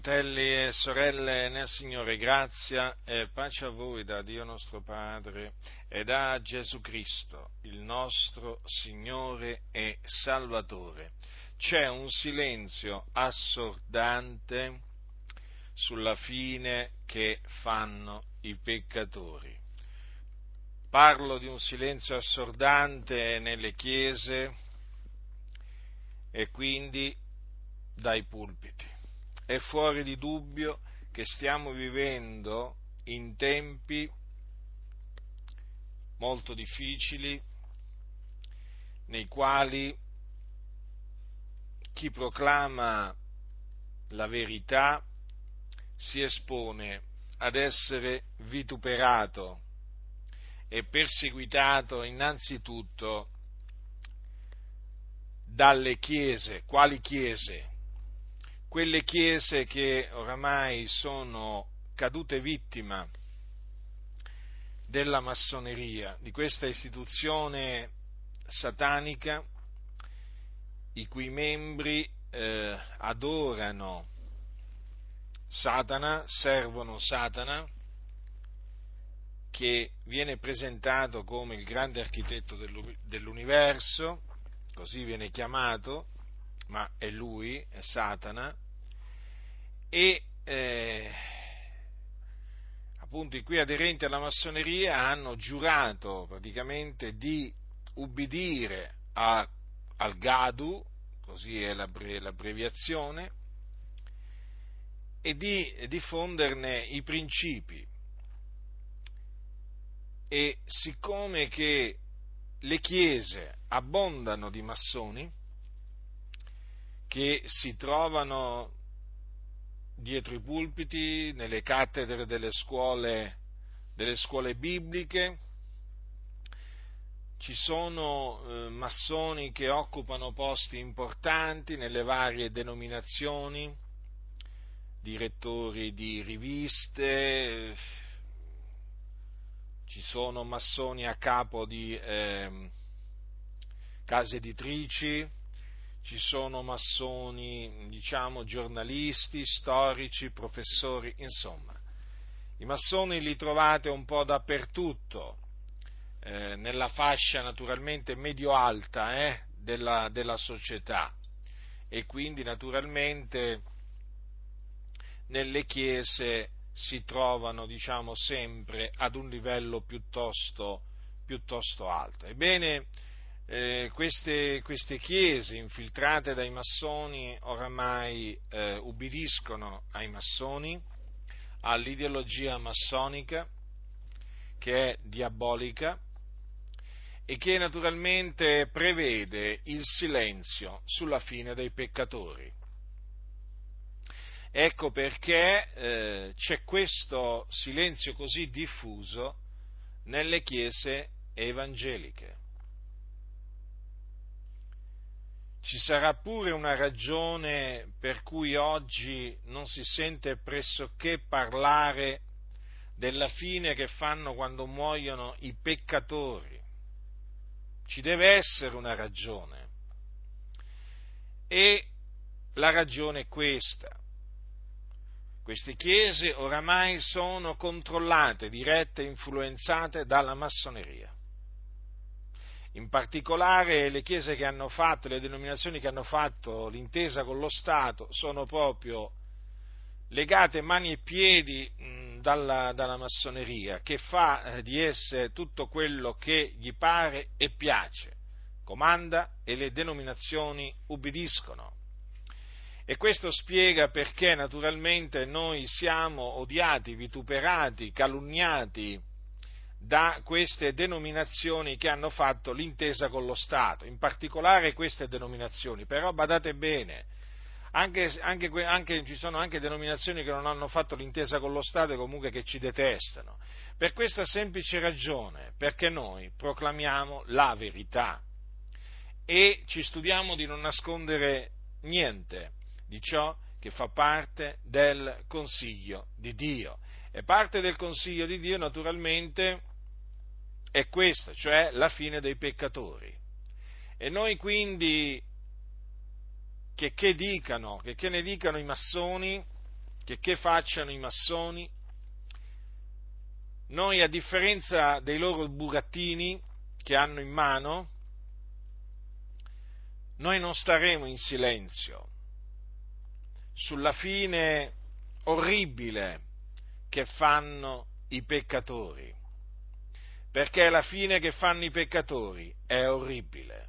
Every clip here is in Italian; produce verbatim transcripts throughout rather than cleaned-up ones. Fratelli e sorelle, nel Signore grazia e pace a voi da Dio nostro Padre e da Gesù Cristo, il nostro Signore e Salvatore. C'è un silenzio assordante sulla fine che fanno i peccatori. Parlo di un silenzio assordante nelle chiese e quindi dai pulpiti. È fuori di dubbio che stiamo vivendo in tempi molto difficili, nei quali chi proclama la verità si espone ad essere vituperato e perseguitato innanzitutto dalle chiese. Quali chiese? Quelle chiese che oramai sono cadute vittima della massoneria, di questa istituzione satanica, i cui membri eh, adorano Satana, servono Satana, che viene presentato come il grande architetto dell'universo, così viene chiamato, ma è lui, è Satana, e eh, appunto i cui aderenti alla massoneria hanno giurato praticamente di ubbidire a, al GADU, così è l'abbreviazione, e di diffonderne i principi. E siccome che le chiese abbondano di massoni, che si trovano dietro i pulpiti, nelle cattedre delle scuole, delle scuole bibliche, ci sono eh, massoni che occupano posti importanti nelle varie denominazioni, direttori di riviste, eh, ci sono massoni a capo di eh, case editrici, ci sono massoni, diciamo, giornalisti, storici, professori, insomma. I massoni li trovate un po' dappertutto, eh, nella fascia naturalmente medio-alta eh, della, della società, e quindi naturalmente nelle chiese si trovano, diciamo, sempre ad un livello piuttosto, piuttosto alto. Ebbene, Eh, queste, queste chiese infiltrate dai massoni oramai eh, ubbidiscono ai massoni, all'ideologia massonica, che è diabolica e che naturalmente prevede il silenzio sulla fine dei peccatori. Ecco perché eh, c'è questo silenzio così diffuso nelle chiese evangeliche. Ci sarà pure una ragione per cui oggi non si sente pressoché parlare della fine che fanno quando muoiono i peccatori. Ci deve essere una ragione. E la ragione è questa. Queste chiese oramai sono controllate, dirette e influenzate dalla massoneria. In particolare le chiese che hanno fatto, le denominazioni che hanno fatto l'intesa con lo Stato sono proprio legate mani e piedi mh, dalla, dalla massoneria, che fa eh, di esse tutto quello che gli pare e piace, comanda, e le denominazioni ubbidiscono. E questo spiega perché naturalmente noi siamo odiati, vituperati, calunniati da queste denominazioni che hanno fatto l'intesa con lo Stato, in particolare queste denominazioni. Però badate bene, anche, anche, anche, ci sono anche denominazioni che non hanno fatto l'intesa con lo Stato e comunque che ci detestano, per questa semplice ragione, perché noi proclamiamo la verità e ci studiamo di non nascondere niente di ciò che fa parte del consiglio di Dio. E parte del consiglio di Dio naturalmente è questa, cioè la fine dei peccatori. E noi quindi, che che dicano, che che ne dicano i massoni, che che facciano i massoni? Noi, a differenza dei loro burattini che hanno in mano, noi non staremo in silenzio sulla fine orribile che fanno i peccatori, perché la fine che fanno i peccatori è orribile.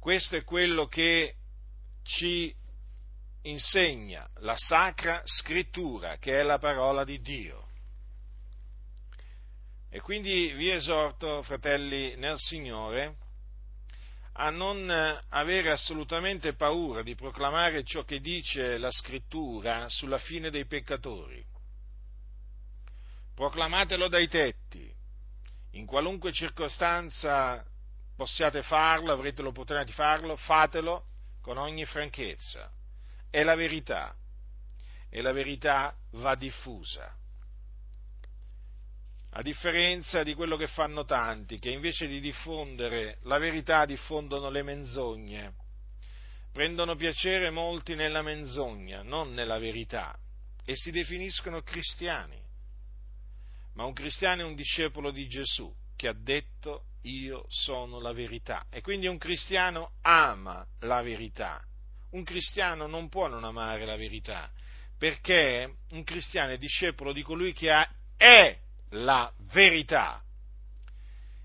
Questo è quello che ci insegna la Sacra Scrittura, che è la parola di Dio. E quindi vi esorto, fratelli nel Signore, a non avere assolutamente paura di proclamare ciò che dice la Scrittura sulla fine dei peccatori. Proclamatelo dai tetti, in qualunque circostanza possiate farlo, avrete l'opportunità di farlo, fatelo con ogni franchezza. È la verità, e la verità va diffusa. A differenza di quello che fanno tanti, che invece di diffondere la verità diffondono le menzogne, prendono piacere molti nella menzogna, non nella verità, e si definiscono cristiani. Ma un cristiano è un discepolo di Gesù, che ha detto: io sono la verità. E quindi un cristiano ama la verità. Un cristiano non può non amare la verità, perché un cristiano è discepolo di colui che ha, è la verità.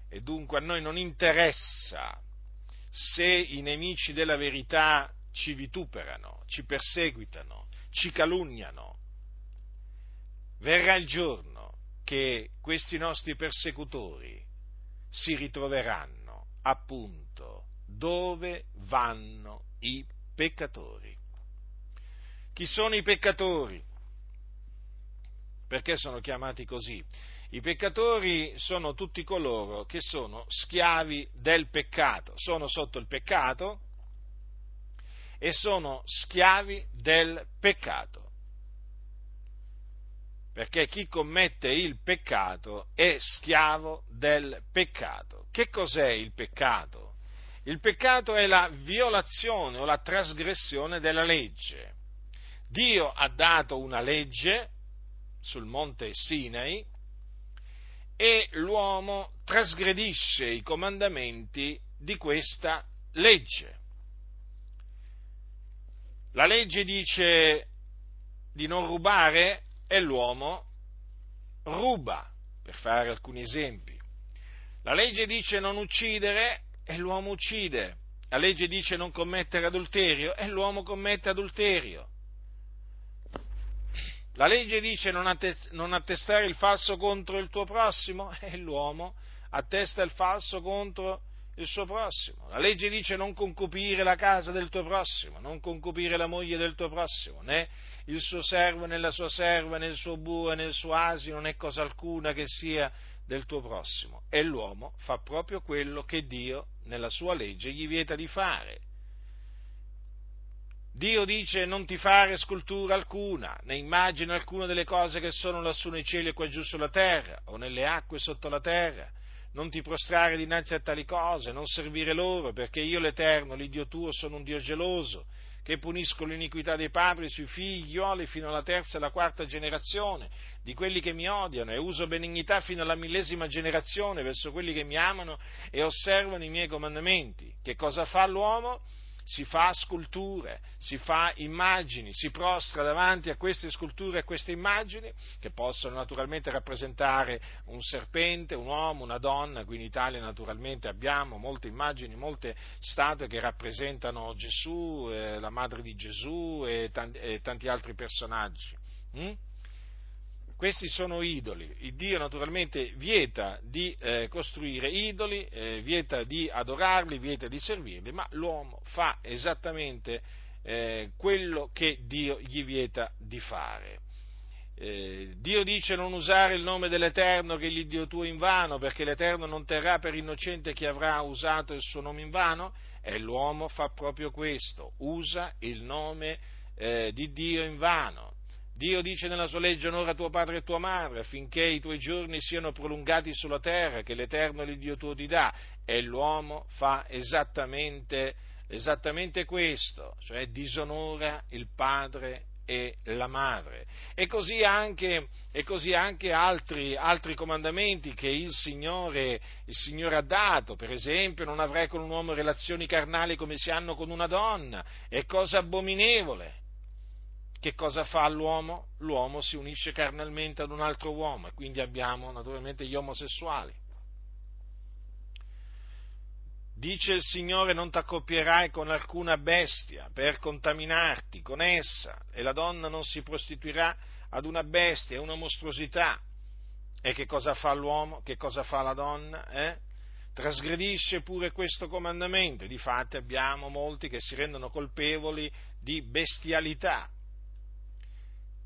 E dunque a noi non interessa se i nemici della verità ci vituperano, ci perseguitano, ci calunniano. Verrà il giorno che questi nostri persecutori si ritroveranno appunto dove vanno i peccatori. Chi sono i peccatori? Perché sono chiamati così? I peccatori sono tutti coloro che sono schiavi del peccato, sono sotto il peccato e sono schiavi del peccato. Perché chi commette il peccato è schiavo del peccato. Che cos'è il peccato? Il peccato è la violazione o la trasgressione della legge. Dio ha dato una legge sul monte Sinai, e l'uomo trasgredisce i comandamenti di questa legge. La legge dice di non rubare e l'uomo ruba, per fare alcuni esempi. La legge dice non uccidere e l'uomo uccide. La legge dice non commettere adulterio e l'uomo commette adulterio. La legge dice non attestare il falso contro il tuo prossimo e l'uomo attesta il falso contro il suo prossimo. La legge dice non concupire la casa del tuo prossimo, non concupire la moglie del tuo prossimo, né il suo servo, né la sua serva, né il suo bue, né il suo asino, né cosa alcuna che sia del tuo prossimo. E l'uomo fa proprio quello che Dio nella sua legge gli vieta di fare. Dio dice non ti fare scultura alcuna, né immagine alcuna delle cose che sono lassù nei cieli e qua giù sulla terra, o nelle acque sotto la terra, non ti prostrare dinanzi a tali cose, non servire loro, perché io l'Eterno, l'Iddio tuo, sono un Dio geloso, che punisco l'iniquità dei padri sui figlioli fino alla terza e alla quarta generazione, di quelli che mi odiano, e uso benignità fino alla millesima generazione, verso quelli che mi amano e osservano i miei comandamenti. Che cosa fa l'uomo? Si fa sculture, si fa immagini, si prostra davanti a queste sculture e a queste immagini, che possono naturalmente rappresentare un serpente, un uomo, una donna. Qui in Italia naturalmente abbiamo molte immagini, molte statue che rappresentano Gesù, eh, la madre di Gesù e tanti, e tanti altri personaggi. Mm? Questi sono idoli. Il Dio naturalmente vieta di eh, costruire idoli, eh, vieta di adorarli, vieta di servirli, ma l'uomo fa esattamente eh, quello che Dio gli vieta di fare. Eh, Dio dice non usare il nome dell'Eterno che è l'Iddio tuo in vano, perché l'Eterno non terrà per innocente chi avrà usato il suo nome in vano, e l'uomo fa proprio questo, usa il nome eh, di Dio in vano. Dio dice nella sua legge: onora tuo padre e tua madre, affinché i tuoi giorni siano prolungati sulla terra, che l'Eterno l'Iddio tuo ti dà, e l'uomo fa esattamente esattamente questo, cioè disonora il padre e la madre, e così anche, e così anche altri, altri comandamenti che il Signore, il Signore ha dato. Per esempio, non avrai con un uomo relazioni carnali come si hanno con una donna, è cosa abominevole. Che cosa fa l'uomo? L'uomo si unisce carnalmente ad un altro uomo, e quindi abbiamo naturalmente gli omosessuali. Dice il Signore: non t'accoppierai con alcuna bestia per contaminarti con essa, e la donna non si prostituirà ad una bestia, è una mostruosità. E che cosa fa l'uomo? Che cosa fa la donna? Eh? Trasgredisce pure questo comandamento. Difatti abbiamo molti che si rendono colpevoli di bestialità.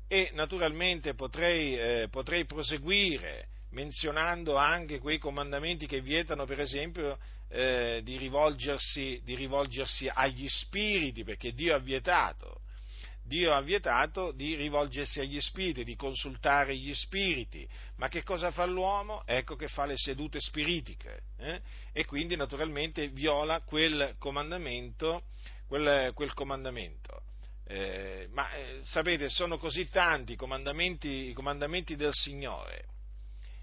E naturalmente potrei, eh, potrei proseguire menzionando anche quei comandamenti che vietano, per esempio, eh, di, rivolgersi, di rivolgersi agli spiriti, perché Dio ha vietato, Dio ha vietato di rivolgersi agli spiriti, di consultare gli spiriti. Ma che cosa fa l'uomo? Ecco che fa le sedute spiritiche, eh? E quindi naturalmente viola quel comandamento, quel, quel comandamento. Eh, ma eh, sapete, sono così tanti i comandamenti, i comandamenti del Signore,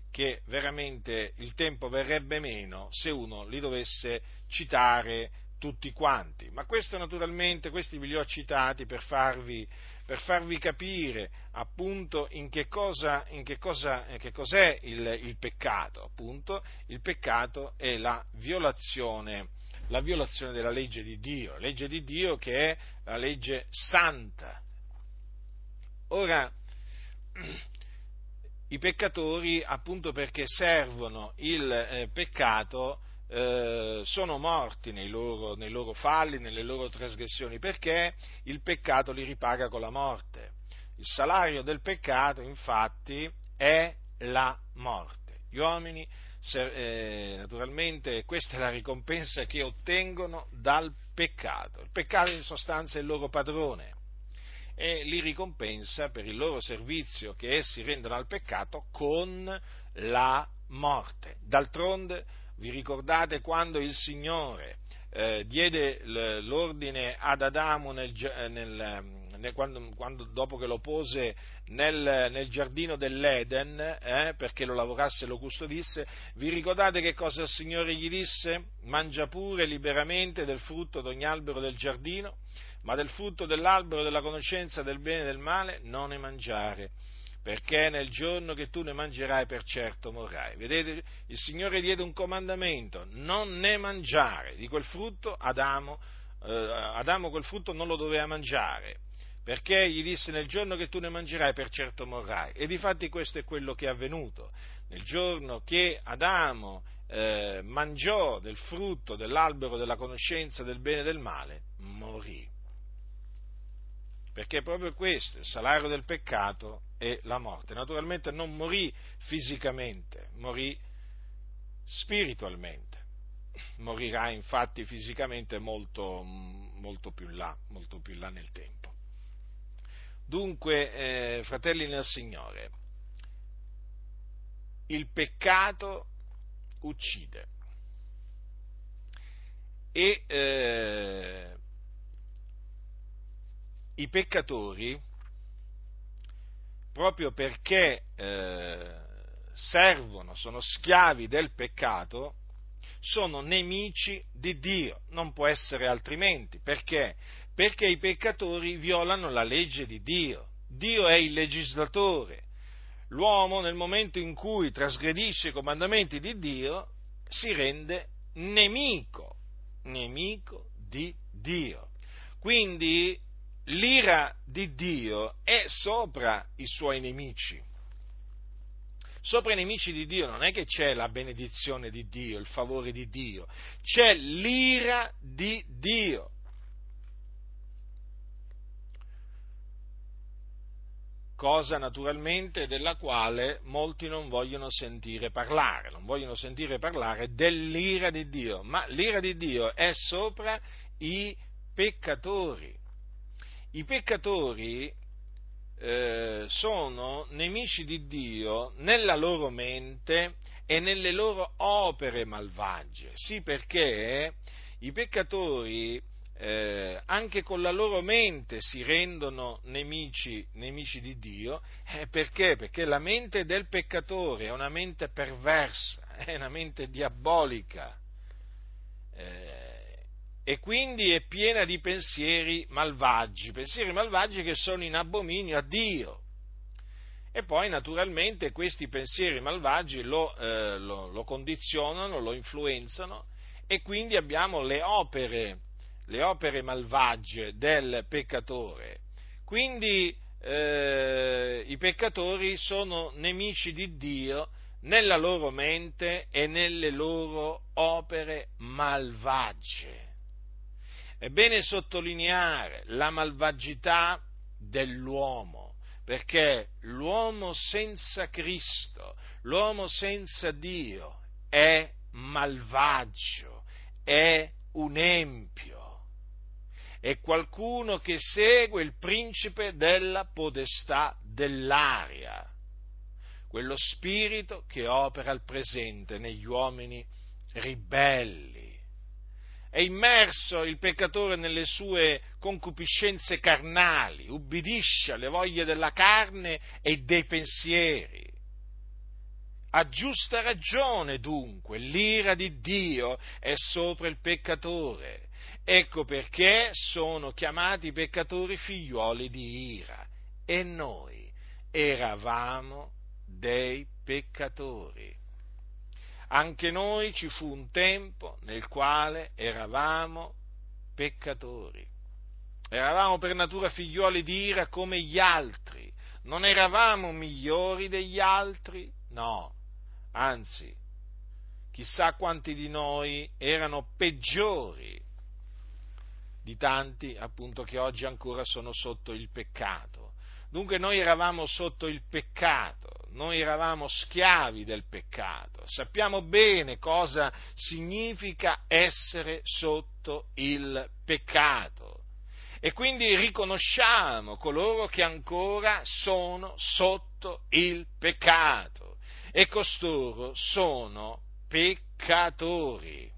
che veramente il tempo verrebbe meno se uno li dovesse citare tutti quanti. Ma questo naturalmente, questi vi li ho citati per farvi, per farvi capire appunto in che cosa, in che cosa, in che cos'è il, il peccato. Appunto, il peccato è la violazione. La violazione della legge di Dio, la legge di Dio che è la legge santa. Ora, i peccatori, appunto perché servono il eh, peccato, eh, sono morti nei loro, nei loro falli, nelle loro trasgressioni, perché il peccato li ripaga con la morte. Il salario del peccato, infatti, è la morte. Gli uomini, Se, eh, naturalmente, questa è la ricompensa che ottengono dal peccato. Il peccato in sostanza è il loro padrone e li ricompensa per il loro servizio che essi rendono al peccato con la morte. D'altronde, vi ricordate quando il Signore eh, diede l'ordine ad Adamo nel, nel, nel, quando, quando, dopo che lo pose nel, nel giardino dell'Eden, eh, perché lo lavorasse e lo custodisse? Vi ricordate che cosa il Signore gli disse? Mangia pure liberamente del frutto d'ogni albero del giardino, ma del frutto dell'albero della conoscenza del bene e del male non ne mangiare, perché nel giorno che tu ne mangerai per certo morrai. Vedete, il Signore diede un comandamento: non ne mangiare di quel frutto. Adamo, eh, Adamo quel frutto non lo doveva mangiare, perché gli disse: nel giorno che tu ne mangerai per certo morrai. E difatti questo è quello che è avvenuto. Nel giorno che Adamo eh, mangiò del frutto dell'albero della conoscenza del bene e del male, morì. Perché proprio questo, il salario del peccato e la morte. Naturalmente non morì fisicamente, morì spiritualmente. Morirà infatti fisicamente molto, molto più in là, molto più in là nel tempo. Dunque, eh, fratelli nel Signore, il peccato uccide e eh, i peccatori, proprio perché eh, servono, sono schiavi del peccato, sono nemici di Dio. Non può essere altrimenti. Perché? Perché i peccatori violano la legge di Dio. Dio è il legislatore. L'uomo, nel momento in cui trasgredisce i comandamenti di Dio, si rende nemico, nemico di Dio. Quindi l'ira di Dio è sopra i suoi nemici. Sopra i nemici di Dio non è che c'è la benedizione di Dio, il favore di Dio, c'è l'ira di Dio. Cosa naturalmente della quale molti non vogliono sentire parlare, non vogliono sentire parlare dell'ira di Dio, ma l'ira di Dio è sopra i peccatori. I peccatori eh, sono nemici di Dio nella loro mente e nelle loro opere malvagie. Sì, perché i peccatori eh, anche con la loro mente si rendono nemici, nemici di Dio, eh, perché? Perché la mente del peccatore è una mente perversa, è una mente diabolica, eh, e quindi è piena di pensieri malvagi, pensieri malvagi che sono in abominio a Dio. E poi naturalmente questi pensieri malvagi lo, eh, lo, lo condizionano, lo influenzano, e quindi abbiamo le opere, le opere malvagie del peccatore. Quindi eh, i peccatori sono nemici di Dio nella loro mente e nelle loro opere malvagie. È bene sottolineare la malvagità dell'uomo, perché l'uomo senza Cristo, l'uomo senza Dio, è malvagio, è un empio, è qualcuno che segue il principe della potestà dell'aria, quello spirito che opera al presente negli uomini ribelli. È immerso il peccatore nelle sue concupiscenze carnali, ubbidisce alle voglie della carne e dei pensieri. A giusta ragione, dunque, l'ira di Dio è sopra il peccatore. Ecco perché sono chiamati i peccatori figliuoli di ira. E noi eravamo dei peccatori. Anche noi ci fu un tempo nel quale eravamo peccatori, eravamo per natura figliuoli di ira come gli altri, non eravamo migliori degli altri, no, anzi, chissà quanti di noi erano peggiori di tanti appunto che oggi ancora sono sotto il peccato. Dunque noi eravamo sotto il peccato. Noi eravamo schiavi del peccato, sappiamo bene cosa significa essere sotto il peccato e quindi riconosciamo coloro che ancora sono sotto il peccato e costoro sono peccatori,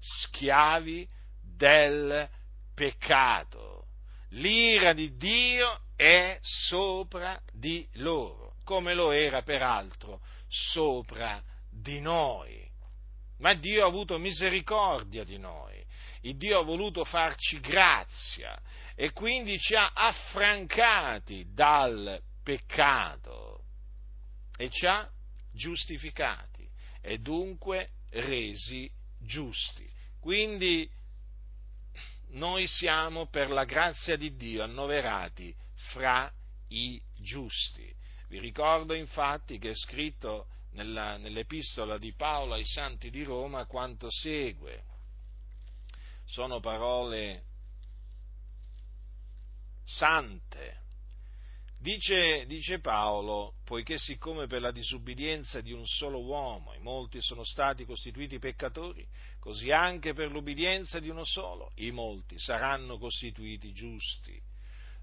schiavi del peccato. L'ira di Dio è sopra di loro, come lo era peraltro sopra di noi. Ma Dio ha avuto misericordia di noi, il Dio ha voluto farci grazia e quindi ci ha affrancati dal peccato e ci ha giustificati e dunque resi giusti. Quindi noi siamo per la grazia di Dio annoverati fra i giusti. Vi ricordo infatti che è scritto nella, nell'epistola di Paolo ai Santi di Roma quanto segue. Sono parole sante. Dice, dice Paolo, poiché siccome per la disubbidienza di un solo uomo i molti sono stati costituiti peccatori, così anche per l'ubbidienza di uno solo i molti saranno costituiti giusti.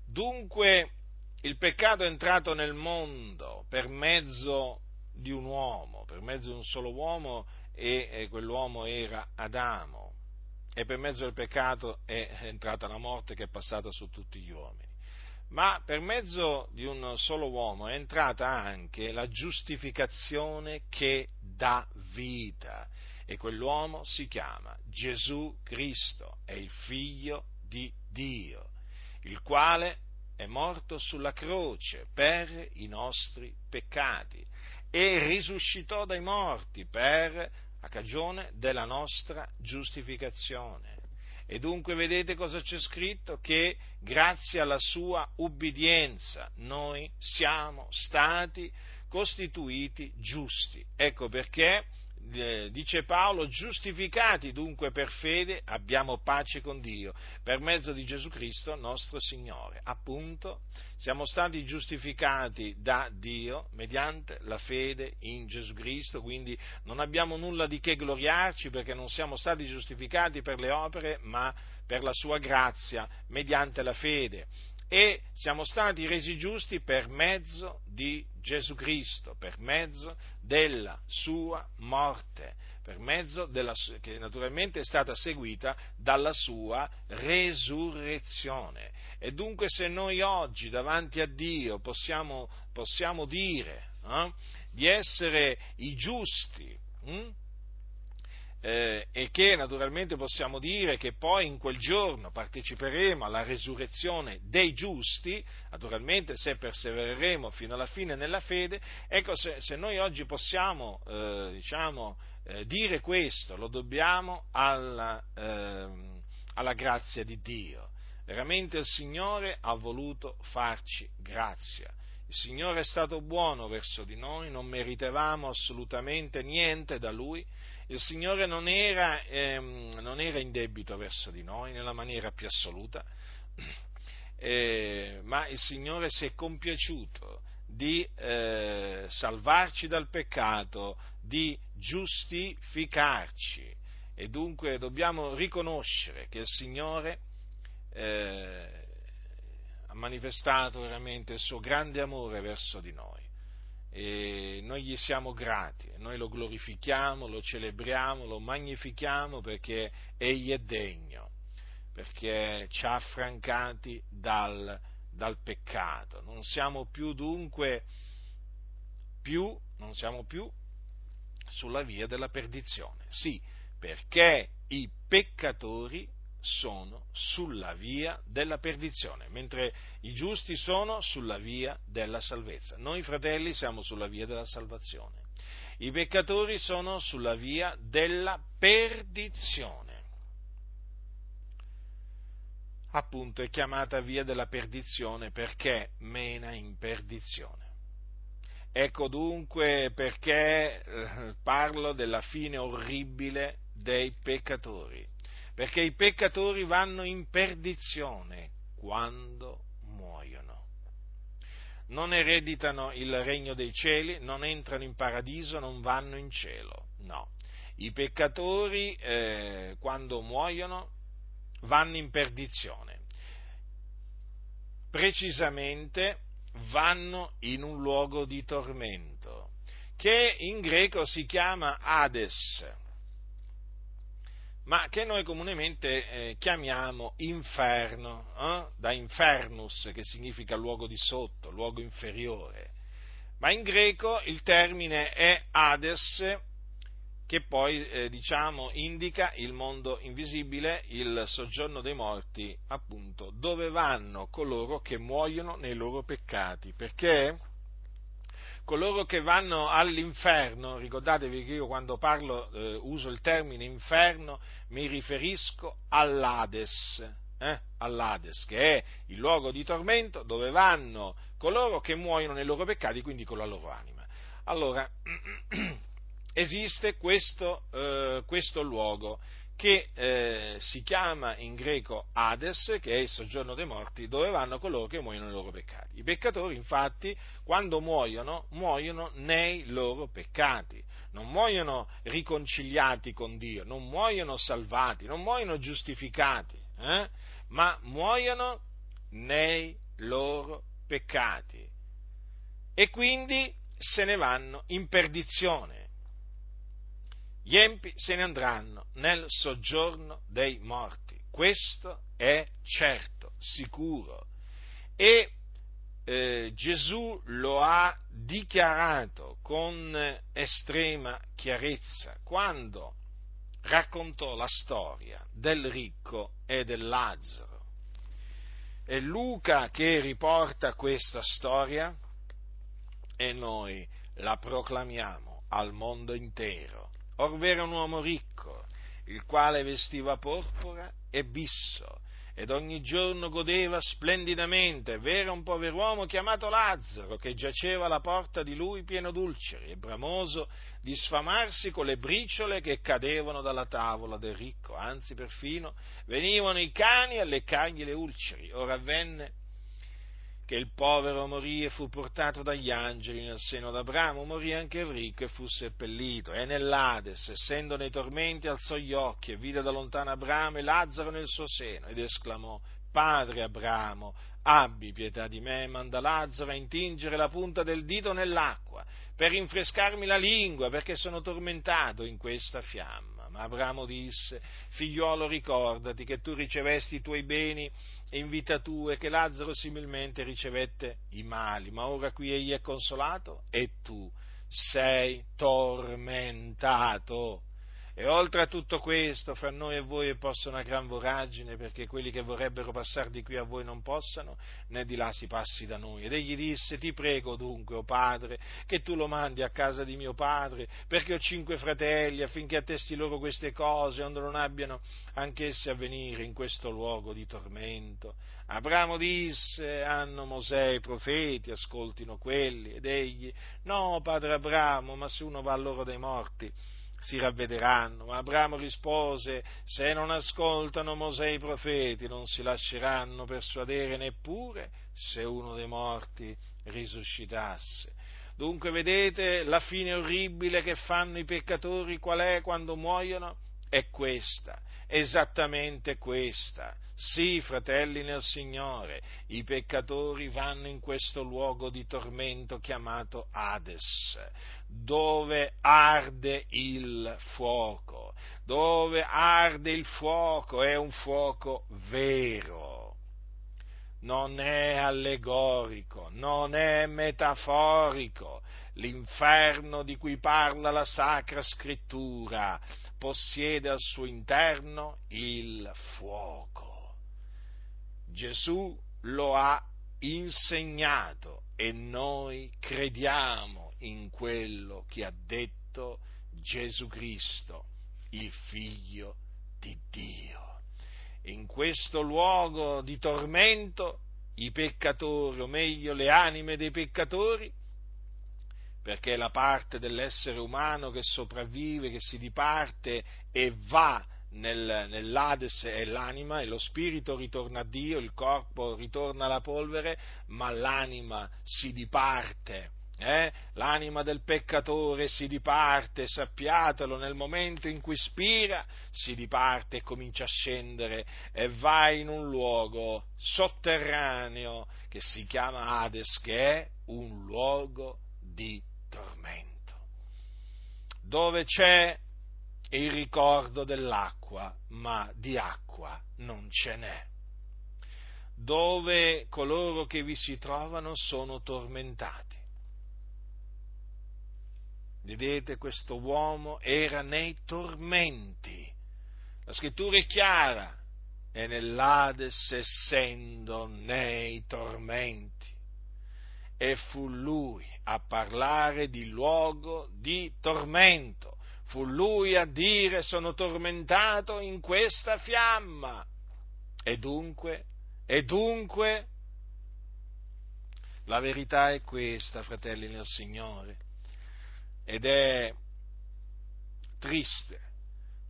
Dunque, il peccato è entrato nel mondo per mezzo di un uomo, per mezzo di un solo uomo e, e quell'uomo era Adamo, e per mezzo del peccato è entrata la morte che è passata su tutti gli uomini. Ma per mezzo di un solo uomo è entrata anche la giustificazione che dà vita e quell'uomo si chiama Gesù Cristo, è il Figlio di Dio, il quale è morto sulla croce per i nostri peccati e risuscitò dai morti per la cagione della nostra giustificazione. E dunque vedete cosa c'è scritto? Che grazie alla sua ubbidienza noi siamo stati costituiti giusti. Ecco perché, dice Paolo, giustificati dunque per fede abbiamo pace con Dio per mezzo di Gesù Cristo nostro Signore. Appunto, siamo stati giustificati da Dio mediante la fede in Gesù Cristo, quindi non abbiamo nulla di che gloriarci perché non siamo stati giustificati per le opere ma per la sua grazia mediante la fede. e siamo stati resi giusti per mezzo di Gesù Cristo, per mezzo della sua morte, per mezzo della, che naturalmente è stata seguita dalla sua resurrezione. E dunque se noi oggi davanti a Dio possiamo, possiamo dire eh, di essere i giusti, hm? Eh, e che naturalmente possiamo dire che poi in quel giorno parteciperemo alla resurrezione dei giusti, naturalmente se persevereremo fino alla fine nella fede. Ecco, se, se noi oggi possiamo eh, diciamo, eh, dire questo, lo dobbiamo alla, eh, alla grazia di Dio. Veramente il Signore ha voluto farci grazia. Il Signore è stato buono verso di noi, non meritavamo assolutamente niente da Lui. Il Signore non era, ehm, non era in debito verso di noi nella maniera più assoluta, eh, ma il Signore si è compiaciuto di eh, salvarci dal peccato, di giustificarci, e dunque dobbiamo riconoscere che il Signore eh, ha manifestato veramente il suo grande amore verso di noi. E noi gli siamo grati, noi lo glorifichiamo, lo celebriamo, lo magnifichiamo, perché Egli è degno, perché ci ha affrancati dal, dal peccato. Non siamo più dunque più, non siamo più sulla via della perdizione. Sì, perché i peccatori sono sulla via della perdizione, mentre i giusti sono sulla via della salvezza. Noi fratelli siamo sulla via della salvazione. I peccatori sono sulla via della perdizione. Appunto è chiamata via della perdizione perché mena in perdizione. Ecco dunque perché eh, parlo della fine orribile dei peccatori. Perché i peccatori vanno in perdizione quando muoiono. Non ereditano il regno dei cieli, non entrano in paradiso, non vanno in cielo. No, i peccatori eh, quando muoiono vanno in perdizione. Precisamente vanno in un luogo di tormento, che in greco si chiama Ades, ma che noi comunemente eh, chiamiamo inferno, eh? da infernus, che significa luogo di sotto, luogo inferiore, ma in greco il termine è Ades, che poi eh, diciamo indica il mondo invisibile, il soggiorno dei morti, appunto, dove vanno coloro che muoiono nei loro peccati, perché coloro che vanno all'inferno, ricordatevi che io quando parlo eh, uso il termine inferno, mi riferisco all'Ades, eh? all'Ades, che è il luogo di tormento dove vanno coloro che muoiono nei loro peccati, quindi con la loro anima. Allora, esiste questo, eh, questo luogo che eh, si chiama in greco Ades, che è il soggiorno dei morti, dove vanno coloro che muoiono nei loro peccati. I peccatori, infatti, quando muoiono, muoiono nei loro peccati, non muoiono riconciliati con Dio, non muoiono salvati, non muoiono giustificati, eh? ma muoiono nei loro peccati, e quindi se ne vanno in perdizione. Gli empi se ne andranno nel soggiorno dei morti, questo è certo, sicuro, e eh, Gesù lo ha dichiarato con estrema chiarezza quando raccontò la storia del ricco e del Lazzaro. È Luca che riporta questa storia e noi la proclamiamo al mondo intero. Orv'era un uomo ricco, il quale vestiva porpora e bisso, ed ogni giorno godeva splendidamente. V'era un pover'uomo chiamato Lazzaro, che giaceva alla porta di lui pieno d'ulceri e bramoso di sfamarsi con le briciole che cadevano dalla tavola del ricco, anzi perfino venivano i cani a leccargli le ulceri. Ora avvenne che il povero morì e fu portato dagli angeli nel seno d'Abramo. Morì anche il ricco e fu seppellito, e nell'Ades, essendo nei tormenti, alzò gli occhi e vide da lontano Abramo e Lazzaro nel suo seno, ed esclamò: padre Abramo, abbi pietà di me, manda Lazzaro a intingere la punta del dito nell'acqua, per rinfrescarmi la lingua, perché sono tormentato in questa fiamma. Ma Abramo disse: figliuolo, ricordati che tu ricevesti i tuoi beni in vita tua e che Lazzaro similmente ricevette i mali, ma ora qui egli è consolato e tu sei tormentato. E oltre a tutto questo, fra noi e voi è posta una gran voragine, perché quelli che vorrebbero passare di qui a voi non possano, né di là si passi da noi. Ed egli disse: ti prego dunque, o padre, che tu lo mandi a casa di mio padre, perché ho cinque fratelli, affinché attesti loro queste cose, onde non abbiano anch'essi a venire in questo luogo di tormento. Abramo disse: hanno Mosè i profeti, ascoltino quelli. Ed egli: no, padre Abramo, ma se uno va all'ora dei morti, si ravvederanno. Ma Abramo rispose: se non ascoltano Mosè e i profeti, non si lasceranno persuadere neppure se uno dei morti risuscitasse. Dunque vedete la fine orribile che fanno i peccatori, qual è quando muoiono? È questa, esattamente questa. Sì, fratelli nel Signore, i peccatori vanno in questo luogo di tormento chiamato Ades, dove arde il fuoco, dove arde il fuoco, è un fuoco vero, non è allegorico, non è metaforico. L'inferno di cui parla la Sacra Scrittura possiede al suo interno il fuoco. Gesù lo ha insegnato e noi crediamo in quello che ha detto Gesù Cristo, il Figlio di Dio. In questo luogo di tormento i peccatori, o meglio le anime dei peccatori, perché è la parte dell'essere umano che sopravvive, che si diparte e va nel, nell'Ades, è l'anima, e lo spirito ritorna a Dio, il corpo ritorna alla polvere, ma l'anima si diparte, eh? L'anima del peccatore si diparte, sappiatelo, nel momento in cui spira si diparte e comincia a scendere e va in un luogo sotterraneo che si chiama Ades, che è un luogo di tormento, dove c'è il ricordo dell'acqua, ma di acqua non ce n'è, dove coloro che vi si trovano sono tormentati. Vedete, questo uomo era nei tormenti, la Scrittura è chiara, e nell'Ades essendo nei tormenti, e fu lui a parlare di luogo di tormento, fu lui a dire: sono tormentato in questa fiamma. E dunque, e dunque, la verità è questa, fratelli nel Signore, ed è triste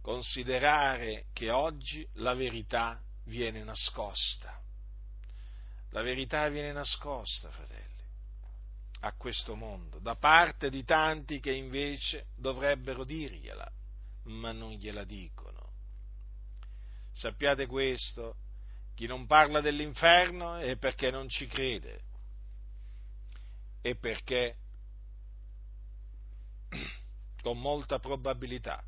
considerare che oggi la verità viene nascosta, la verità viene nascosta, fratelli, a questo mondo, da parte di tanti che invece dovrebbero dirgliela, ma non gliela dicono. Sappiate questo, chi non parla dell'inferno è perché non ci crede, e perché con molta probabilità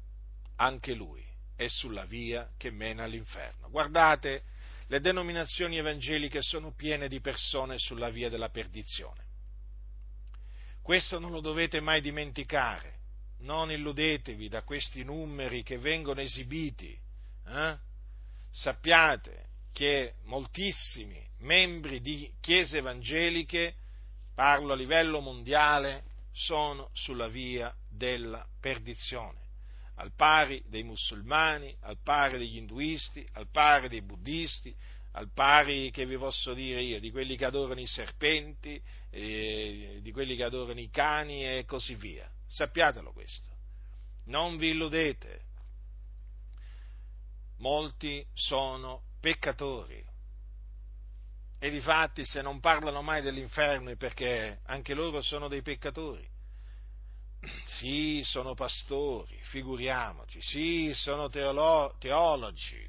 anche lui è sulla via che mena all'inferno. Guardate, le denominazioni evangeliche sono piene di persone sulla via della perdizione. Questo non lo dovete mai dimenticare, non illudetevi da questi numeri che vengono esibiti, eh? Sappiate che moltissimi membri di chiese evangeliche, parlo a livello mondiale, sono sulla via della perdizione, al pari dei musulmani, al pari degli induisti, al pari dei buddisti, al pari, che vi posso dire io, di quelli che adorano i serpenti, eh, di quelli che adorano i cani e così via. Sappiatelo questo, non vi illudete, molti sono peccatori, e difatti se non parlano mai dell'inferno è perché anche loro sono dei peccatori. Sì, sono pastori, figuriamoci, sì, sono teolo- teologi,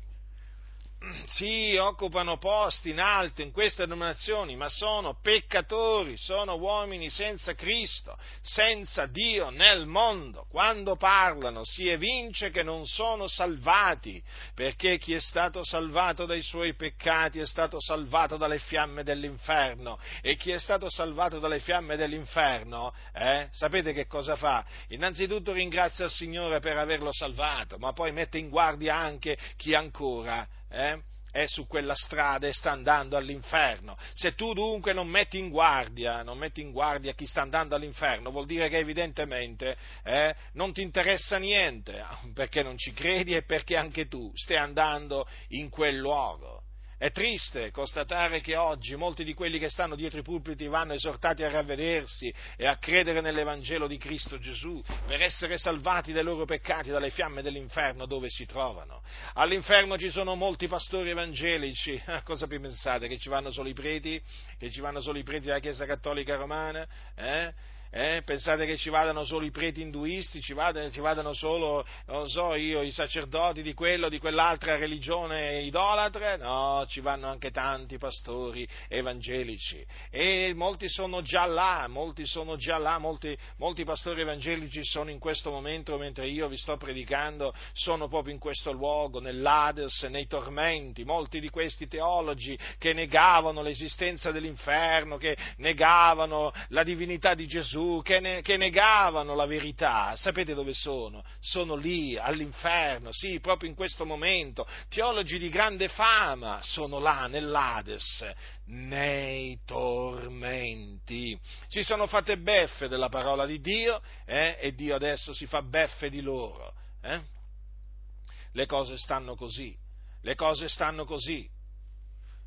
sì, occupano posti in alto in queste denominazioni, ma sono peccatori, sono uomini senza Cristo, senza Dio nel mondo. Quando parlano si evince che non sono salvati, perché chi è stato salvato dai suoi peccati è stato salvato dalle fiamme dell'inferno, e chi è stato salvato dalle fiamme dell'inferno, eh, sapete che cosa fa? Innanzitutto ringrazia il Signore per averlo salvato, ma poi mette in guardia anche chi ancora Eh, è su quella strada e sta andando all'inferno. Se tu dunque non metti in guardia, non metti in guardia chi sta andando all'inferno, vuol dire che evidentemente eh, non ti interessa niente, perché non ci credi e perché anche tu stai andando in quel luogo. È triste constatare che oggi molti di quelli che stanno dietro i pulpiti vanno esortati a ravvedersi e a credere nell'Evangelo di Cristo Gesù per essere salvati dai loro peccati, dalle fiamme dell'inferno dove si trovano. All'inferno ci sono molti pastori evangelici. Cosa vi pensate? Che ci vanno solo i preti? Che ci vanno solo i preti della Chiesa Cattolica Romana? Eh? Eh? Pensate che ci vadano solo i preti induisti, ci vadano, ci vadano solo, non so io, i sacerdoti di quello, di quell'altra religione idolatra? No, ci vanno anche tanti pastori evangelici, e molti sono già là, molti sono già là, molti, molti pastori evangelici sono in questo momento, mentre io vi sto predicando, sono proprio in questo luogo, nell'Ades, nei tormenti. Molti di questi teologi che negavano l'esistenza dell'inferno, che negavano la divinità di Gesù, Che, ne, che negavano la verità, sapete dove sono? Sono lì, all'inferno, sì, proprio in questo momento. Teologi di grande fama sono là, nell'Ades, nei tormenti. Si sono fatte beffe della parola di Dio, eh, e Dio adesso si fa beffe di loro. Eh? Le cose stanno così, le cose stanno così.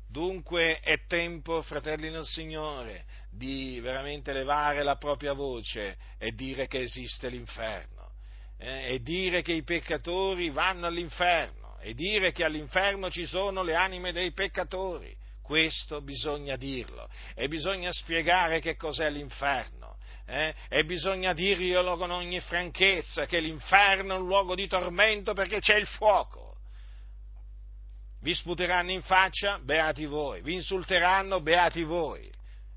Dunque è tempo, fratelli nel Signore, di veramente levare la propria voce e dire che esiste l'inferno, eh, e dire che i peccatori vanno all'inferno, e dire che all'inferno ci sono le anime dei peccatori. Questo bisogna dirlo, e bisogna spiegare che cos'è l'inferno. Eh? E bisogna dirglielo con ogni franchezza, che l'inferno è un luogo di tormento perché c'è il fuoco. Vi sputeranno in faccia? Beati voi. Vi insulteranno? Beati voi.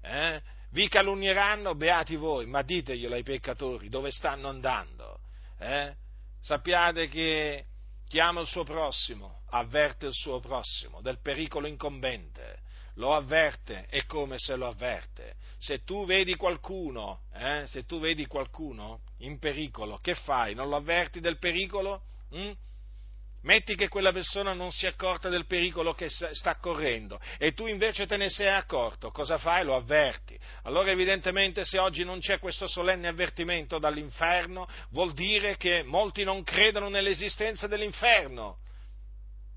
Eh? Vi calunnieranno? Beati voi. Ma diteglielo ai peccatori, dove stanno andando. Eh? Sappiate che chi ama il suo prossimo avverte il suo prossimo del pericolo incombente. Lo avverte, e come se lo avverte. Se tu vedi qualcuno, eh? se tu vedi qualcuno in pericolo, che fai? Non lo avverti del pericolo? Mm? Metti che quella persona non si è accorta del pericolo che sta correndo e tu invece te ne sei accorto, cosa fai? Lo avverti. Allora evidentemente se oggi non c'è questo solenne avvertimento dall'inferno, vuol dire che molti non credono nell'esistenza dell'inferno,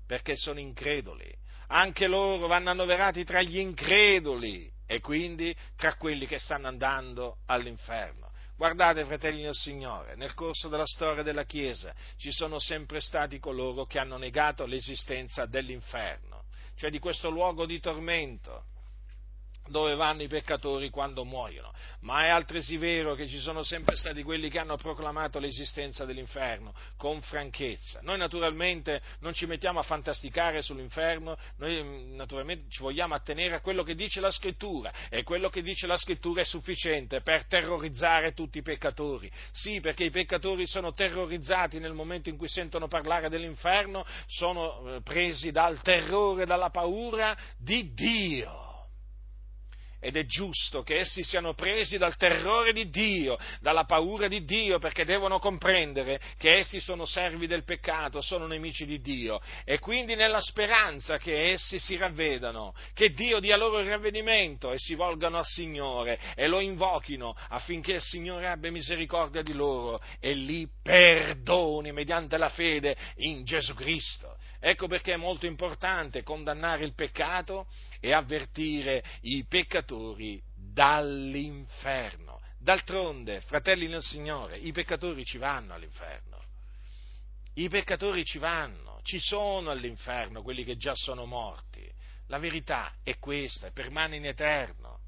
perché sono increduli. Anche loro vanno annoverati tra gli increduli e quindi tra quelli che stanno andando all'inferno. Guardate, fratelli del Signore, nel corso della storia della Chiesa ci sono sempre stati coloro che hanno negato l'esistenza dell'inferno, cioè di questo luogo di tormento dove vanno i peccatori quando muoiono, ma è altresì vero che ci sono sempre stati quelli che hanno proclamato l'esistenza dell'inferno con franchezza. Noi naturalmente non ci mettiamo a fantasticare sull'inferno, noi naturalmente ci vogliamo attenere a quello che dice la Scrittura, e quello che dice la Scrittura è sufficiente per terrorizzare tutti i peccatori. Sì, perché i peccatori sono terrorizzati nel momento in cui sentono parlare dell'inferno, sono presi dal terrore, dalla paura di Dio. Ed è giusto che essi siano presi dal terrore di Dio, dalla paura di Dio, perché devono comprendere che essi sono servi del peccato, sono nemici di Dio, e quindi nella speranza che essi si ravvedano, che Dio dia loro il ravvedimento e si volgano al Signore e lo invochino affinché il Signore abbia misericordia di loro e li perdoni mediante la fede in Gesù Cristo. Ecco perché è molto importante condannare il peccato e avvertire i peccatori dall'inferno. D'altronde, fratelli nel Signore, i peccatori ci vanno all'inferno. I peccatori ci vanno, ci sono all'inferno quelli che già sono morti. La verità è questa, permane in eterno.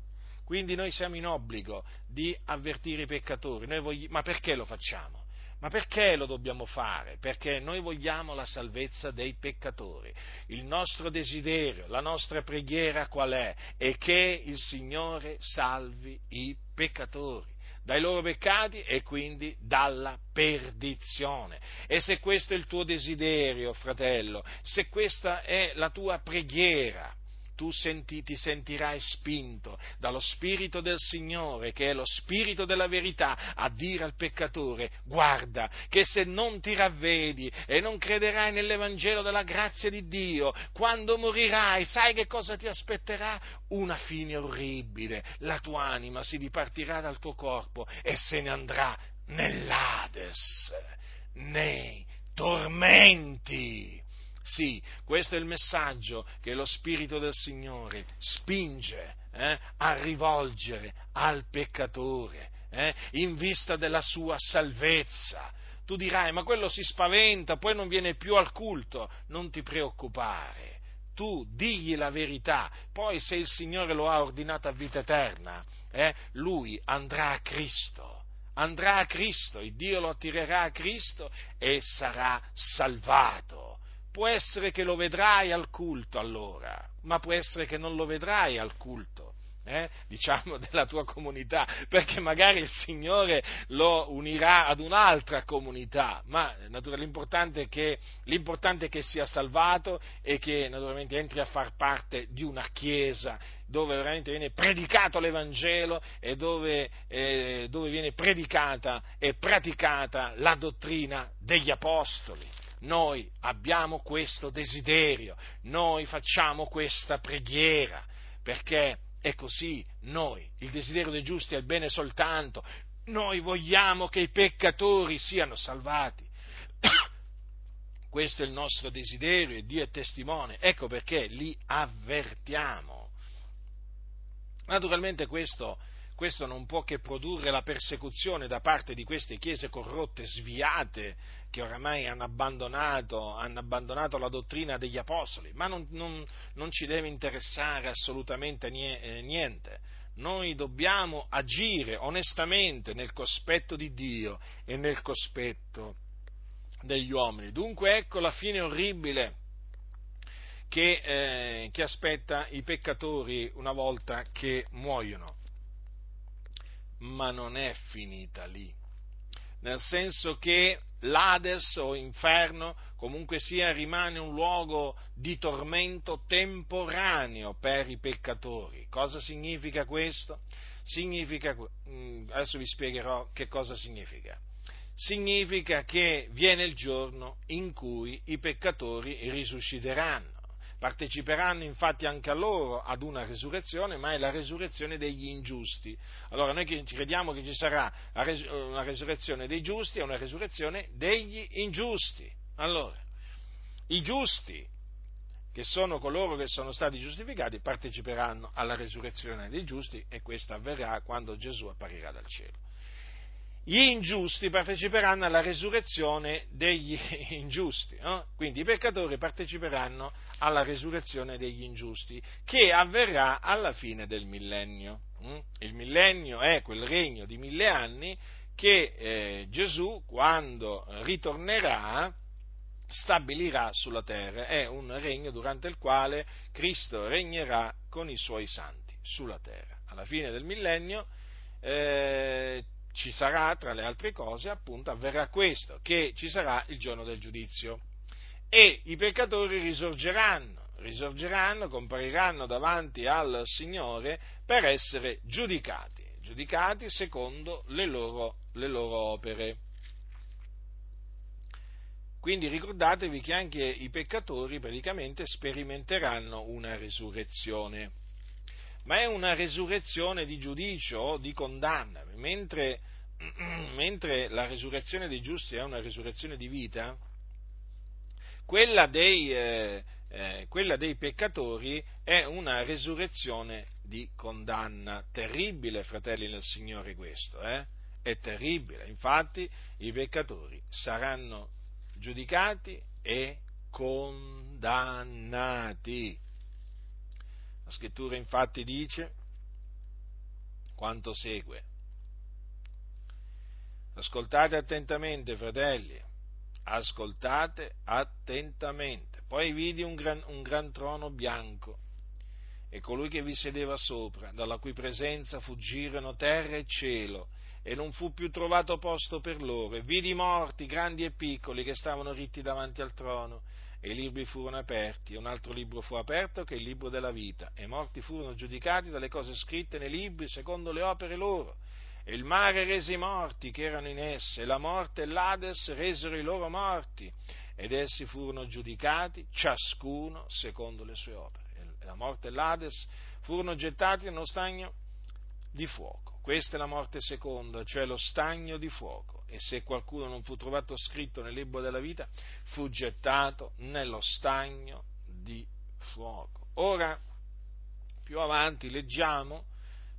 Quindi noi siamo in obbligo di avvertire i peccatori. Noi vogliamo, ma perché lo facciamo? Ma perché lo dobbiamo fare? Perché noi vogliamo la salvezza dei peccatori. Il nostro desiderio, la nostra preghiera qual è? È che il Signore salvi i peccatori dai loro peccati e quindi dalla perdizione. E se questo è il tuo desiderio, fratello, se questa è la tua preghiera, tu senti, ti sentirai spinto dallo Spirito del Signore, che è lo Spirito della verità, a dire al peccatore: guarda, che se non ti ravvedi e non crederai nell'Evangelo della grazia di Dio, quando morirai, sai che cosa ti aspetterà? Una fine orribile. La tua anima si dipartirà dal tuo corpo e se ne andrà nell'Ades, nei tormenti. Sì, questo è il messaggio che lo Spirito del Signore spinge eh, a rivolgere al peccatore eh, in vista della sua salvezza. Tu dirai: ma quello si spaventa, poi non viene più al culto. Non ti preoccupare, tu digli la verità, poi se il Signore lo ha ordinato a vita eterna, eh, lui andrà a Cristo. Andrà a Cristo, il Dio lo attirerà a Cristo e sarà salvato. Può essere che lo vedrai al culto allora, ma può essere che non lo vedrai al culto, eh, diciamo, della tua comunità, perché magari il Signore lo unirà ad un'altra comunità, ma naturalmente l'importante è che, l'importante è che sia salvato e che naturalmente entri a far parte di una chiesa dove veramente viene predicato l'Evangelo e dove, eh, dove viene predicata e praticata la dottrina degli Apostoli. Noi abbiamo questo desiderio, noi facciamo questa preghiera, perché è così. Noi, il desiderio dei giusti è il bene soltanto, noi vogliamo che i peccatori siano salvati. Questo è il nostro desiderio e Dio è testimone, ecco perché li avvertiamo. Naturalmente questo Questo non può che produrre la persecuzione da parte di queste chiese corrotte, sviate, che oramai hanno abbandonato, hanno abbandonato la dottrina degli apostoli, ma non, non, non ci deve interessare assolutamente niente. Noi dobbiamo agire onestamente nel cospetto di Dio e nel cospetto degli uomini. Dunque ecco la fine orribile che, eh, che aspetta i peccatori una volta che muoiono. Ma non è finita lì, nel senso che l'Ades o inferno comunque sia rimane un luogo di tormento temporaneo per i peccatori. Cosa significa questo? Significa, adesso vi spiegherò che cosa significa. Significa che viene il giorno in cui i peccatori risusciteranno. Parteciperanno infatti anche a loro ad una resurrezione, ma è la resurrezione degli ingiusti. Allora noi crediamo che ci sarà una resurrezione dei giusti e una resurrezione degli ingiusti. Allora, i giusti, che sono coloro che sono stati giustificati, parteciperanno alla resurrezione dei giusti e questa avverrà quando Gesù apparirà dal cielo. Gli ingiusti parteciperanno alla resurrezione degli ingiusti, no? Quindi i peccatori parteciperanno alla resurrezione degli ingiusti, che avverrà alla fine del millennio. Il millennio è quel regno di mille anni che eh, Gesù, quando ritornerà, stabilirà sulla terra. È un regno durante il quale Cristo regnerà con i suoi santi sulla terra. Alla fine del millennio eh, ci sarà, tra le altre cose, appunto, avverrà questo, che ci sarà il giorno del giudizio e i peccatori risorgeranno, risorgeranno, compariranno davanti al Signore per essere giudicati, giudicati secondo le loro, le loro opere. Quindi ricordatevi che anche i peccatori praticamente sperimenteranno una resurrezione. Ma è una resurrezione di giudizio o di condanna, mentre, mentre la resurrezione dei giusti è una resurrezione di vita, quella dei, eh, eh, quella dei peccatori è una resurrezione di condanna. Terribile, fratelli nel Signore, questo, eh? È terribile. Infatti i peccatori saranno giudicati e condannati. La Scrittura infatti dice quanto segue: Ascoltate attentamente, fratelli, ascoltate attentamente. Poi vidi un gran, un gran trono bianco e colui che vi sedeva sopra, dalla cui presenza fuggirono terra e cielo, e non fu più trovato posto per loro, e vidi morti, grandi e piccoli, che stavano ritti davanti al trono, e i libri furono aperti, e un altro libro fu aperto, che è il libro della vita, e i morti furono giudicati dalle cose scritte nei libri secondo le opere loro, e il mare rese i morti che erano in esse, e la morte e l'Ades resero i loro morti, ed essi furono giudicati, ciascuno secondo le sue opere. E la morte e l'Ades furono gettati in uno stagno di fuoco. Questa è la morte seconda, cioè lo stagno di fuoco. E se qualcuno non fu trovato scritto nel libro della vita, fu gettato nello stagno di fuoco. Ora, più avanti, leggiamo,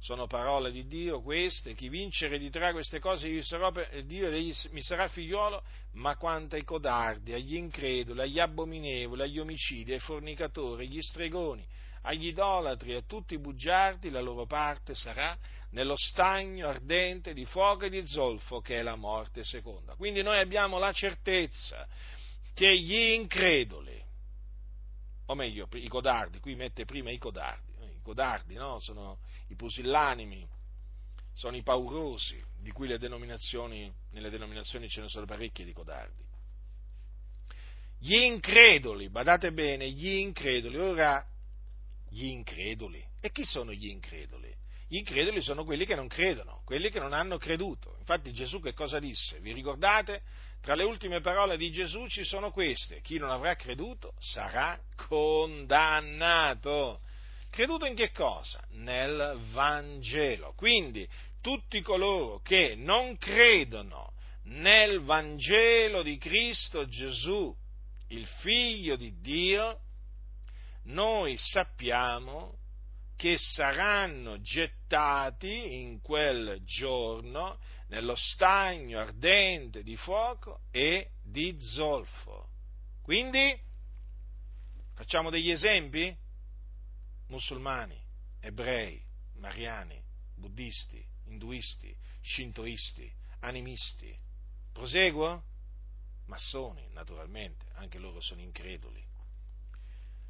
sono parole di Dio queste: chi vince erediterà queste cose, io sarò per Dio e mi sarà figliolo, ma quanto ai codardi, agli increduli, agli abominevoli, agli omicidi, ai fornicatori, agli stregoni, agli idolatri e a tutti i bugiardi, la loro parte sarà nello stagno ardente di fuoco e di zolfo, che è la morte seconda. Quindi noi abbiamo la certezza che gli increduli, o meglio, i codardi, qui mette prima i codardi, i codardi, no? Sono i pusillanimi, sono i paurosi, di cui le denominazioni, nelle denominazioni ce ne sono parecchie di codardi. Gli increduli, badate bene, gli increduli, ora gli increduli, e chi sono gli increduli? Gli increduli sono quelli che non credono, quelli che non hanno creduto. Infatti Gesù che cosa disse? Vi ricordate? Tra le ultime parole di Gesù ci sono queste: chi non avrà creduto sarà condannato. Creduto in che cosa? Nel Vangelo. Quindi tutti coloro che non credono nel Vangelo di Cristo Gesù, il Figlio di Dio, noi sappiamo che saranno gettati in quel giorno nello stagno ardente di fuoco e di zolfo. Quindi, facciamo degli esempi? Musulmani, ebrei, mariani, buddisti, induisti, shintoisti, animisti. Proseguo? Massoni, naturalmente, anche loro sono increduli.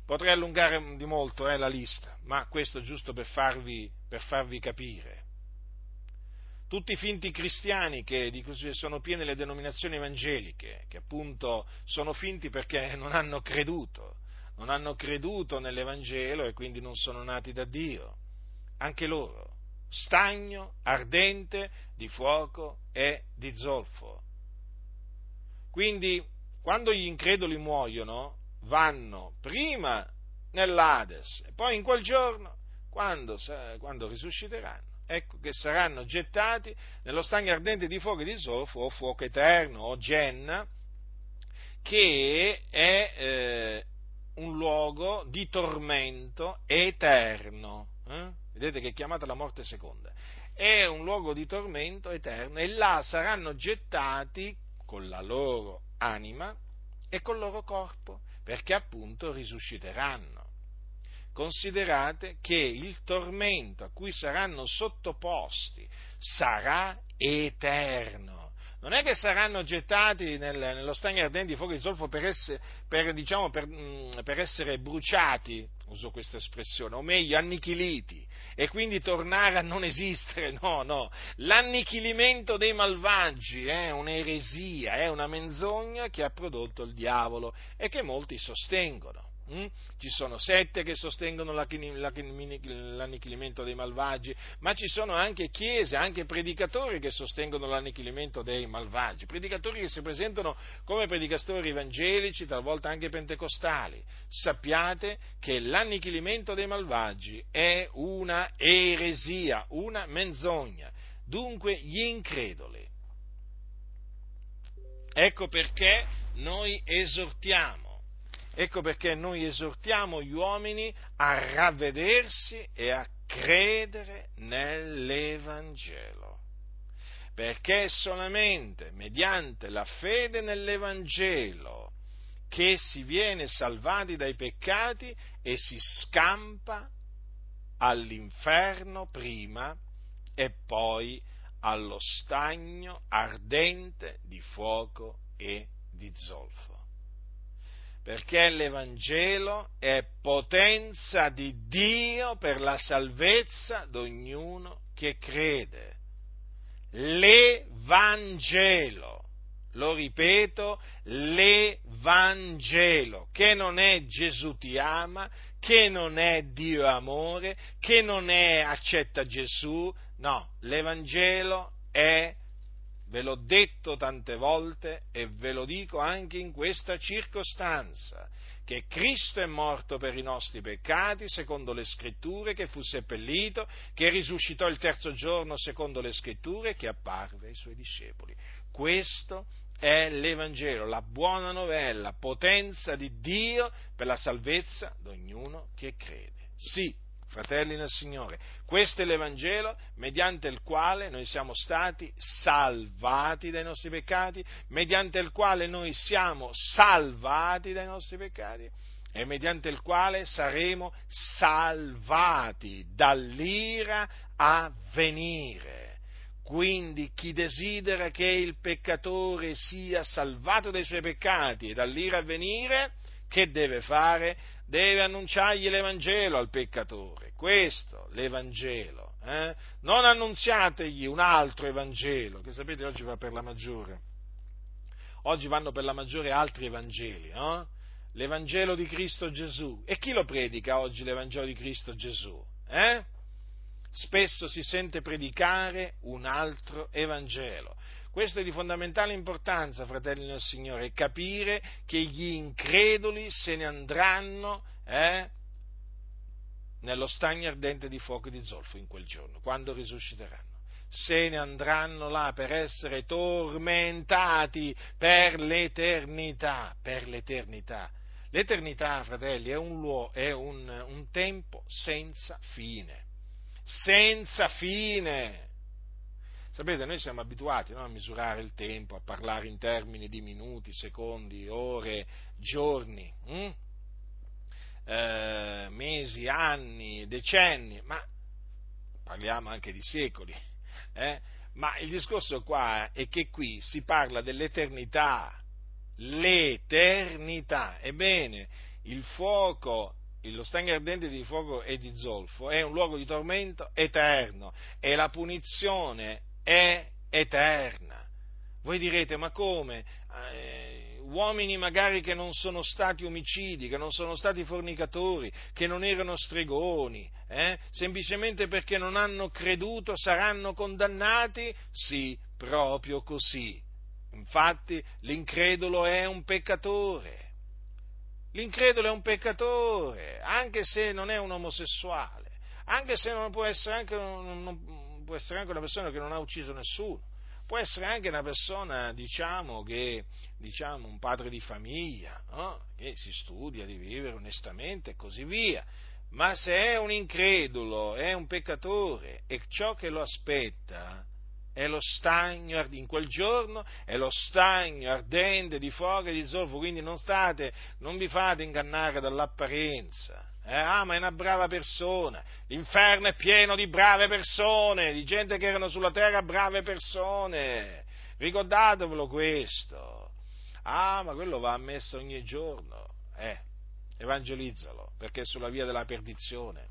Potrei allungare di molto eh, la lista, ma questo giusto per farvi, per farvi capire. Tutti i finti cristiani che di cui sono piene le denominazioni evangeliche, che appunto sono finti perché non hanno creduto, non hanno creduto nell'Evangelo e quindi non sono nati da Dio, anche loro, stagno ardente di fuoco e di zolfo. Quindi, quando gli increduli muoiono, vanno prima nell'Ades e poi in quel giorno, quando, quando risusciteranno, ecco che saranno gettati nello stagno ardente di fuoco e di zolfo, o fuoco eterno, o Genna, che è eh, un luogo di tormento eterno. Eh? Vedete che è chiamata la morte seconda. È un luogo di tormento eterno, e là saranno gettati con la loro anima e col loro corpo, perché appunto risusciteranno. Considerate che il tormento a cui saranno sottoposti sarà eterno. Non è che saranno gettati nel, nello stagno ardente di fuoco e zolfo per essere, per, diciamo, per, mh, per essere bruciati, uso questa espressione, o meglio annichiliti, e quindi tornare a non esistere. No, no, l'annichilimento dei malvagi è un'eresia, è una menzogna che ha prodotto il diavolo e che molti sostengono. Mm? Ci sono sette che sostengono l'annichilimento dei malvagi, ma ci sono anche chiese, anche predicatori che sostengono l'annichilimento dei malvagi, predicatori che si presentano come predicatori evangelici, talvolta anche pentecostali. Sappiate che l'annichilimento dei malvagi è una eresia, una menzogna. Dunque gli increduli. Ecco perché noi esortiamo. Ecco perché noi esortiamo gli uomini a ravvedersi e a credere nell'Evangelo, perché solamente mediante la fede nell'Evangelo che si viene salvati dai peccati e si scampa all'inferno prima e poi allo stagno ardente di fuoco e di zolfo. Perché l'Evangelo è potenza di Dio per la salvezza d'ognuno che crede. L'Evangelo, lo ripeto, l'Evangelo, che non è Gesù ti ama, che non è Dio amore, che non è accetta Gesù, no, l'Evangelo è, ve l'ho detto tante volte e ve lo dico anche in questa circostanza, che Cristo è morto per i nostri peccati secondo le Scritture, che fu seppellito, che risuscitò il terzo giorno secondo le Scritture, che apparve ai suoi discepoli. Questo è l'Evangelo, la buona novella, potenza di Dio per la salvezza di ognuno che crede. Sì, fratelli nel Signore, questo è l'Evangelo mediante il quale noi siamo stati salvati dai nostri peccati, mediante il quale noi siamo salvati dai nostri peccati e mediante il quale saremo salvati dall'ira a venire. Quindi chi desidera che il peccatore sia salvato dai suoi peccati e dall'ira a venire, che deve fare? Deve annunciargli l'Evangelo al peccatore, questo l'Evangelo, eh? Non annunziategli un altro Evangelo, che sapete oggi va per la maggiore, oggi vanno per la maggiore altri Evangeli, no? L'Evangelo di Cristo Gesù, e chi lo predica oggi l'Evangelo di Cristo Gesù? Eh? Spesso si sente predicare un altro Evangelo. Questo è di fondamentale importanza, fratelli del Signore, capire che gli increduli se ne andranno eh, nello stagno ardente di fuoco e di zolfo in quel giorno, quando risusciteranno. Se ne andranno là per essere tormentati per l'eternità, per l'eternità. L'eternità, fratelli, è un, luogo, è un, un tempo senza fine, senza fine. Sapete, noi siamo abituati, no, a misurare il tempo, a parlare in termini di minuti, secondi, ore, giorni, hm? eh, mesi, anni, decenni, ma parliamo anche di secoli. Eh? Ma il discorso qua è che qui si parla dell'eternità, l'eternità. Ebbene, il fuoco, lo stagno ardente di fuoco e di zolfo è un luogo di tormento eterno e la punizione è eterna. Voi direte, ma come? Eh, uomini magari che non sono stati omicidi, che non sono stati fornicatori, che non erano stregoni, eh? semplicemente perché non hanno creduto saranno condannati? Sì, proprio così. Infatti l'incredulo è un peccatore. L'incredulo è un peccatore, anche se non è un omosessuale, anche se non può essere anche un, un può essere anche una persona che non ha ucciso nessuno, può essere anche una persona, diciamo, che, diciamo, un padre di famiglia, no? Che si studia di vivere onestamente e così via, ma se è un incredulo, è un peccatore e ciò che lo aspetta è lo stagno, in quel giorno è lo stagno ardente di fuoco e di zolfo, quindi non state, non vi fate ingannare dall'apparenza. Eh, ah, ma è una brava persona, l'inferno è pieno di brave persone, di gente che erano sulla terra brave persone, ricordatevelo questo. Ah, ma quello va ammesso ogni giorno, eh, evangelizzalo, perché è sulla via della perdizione.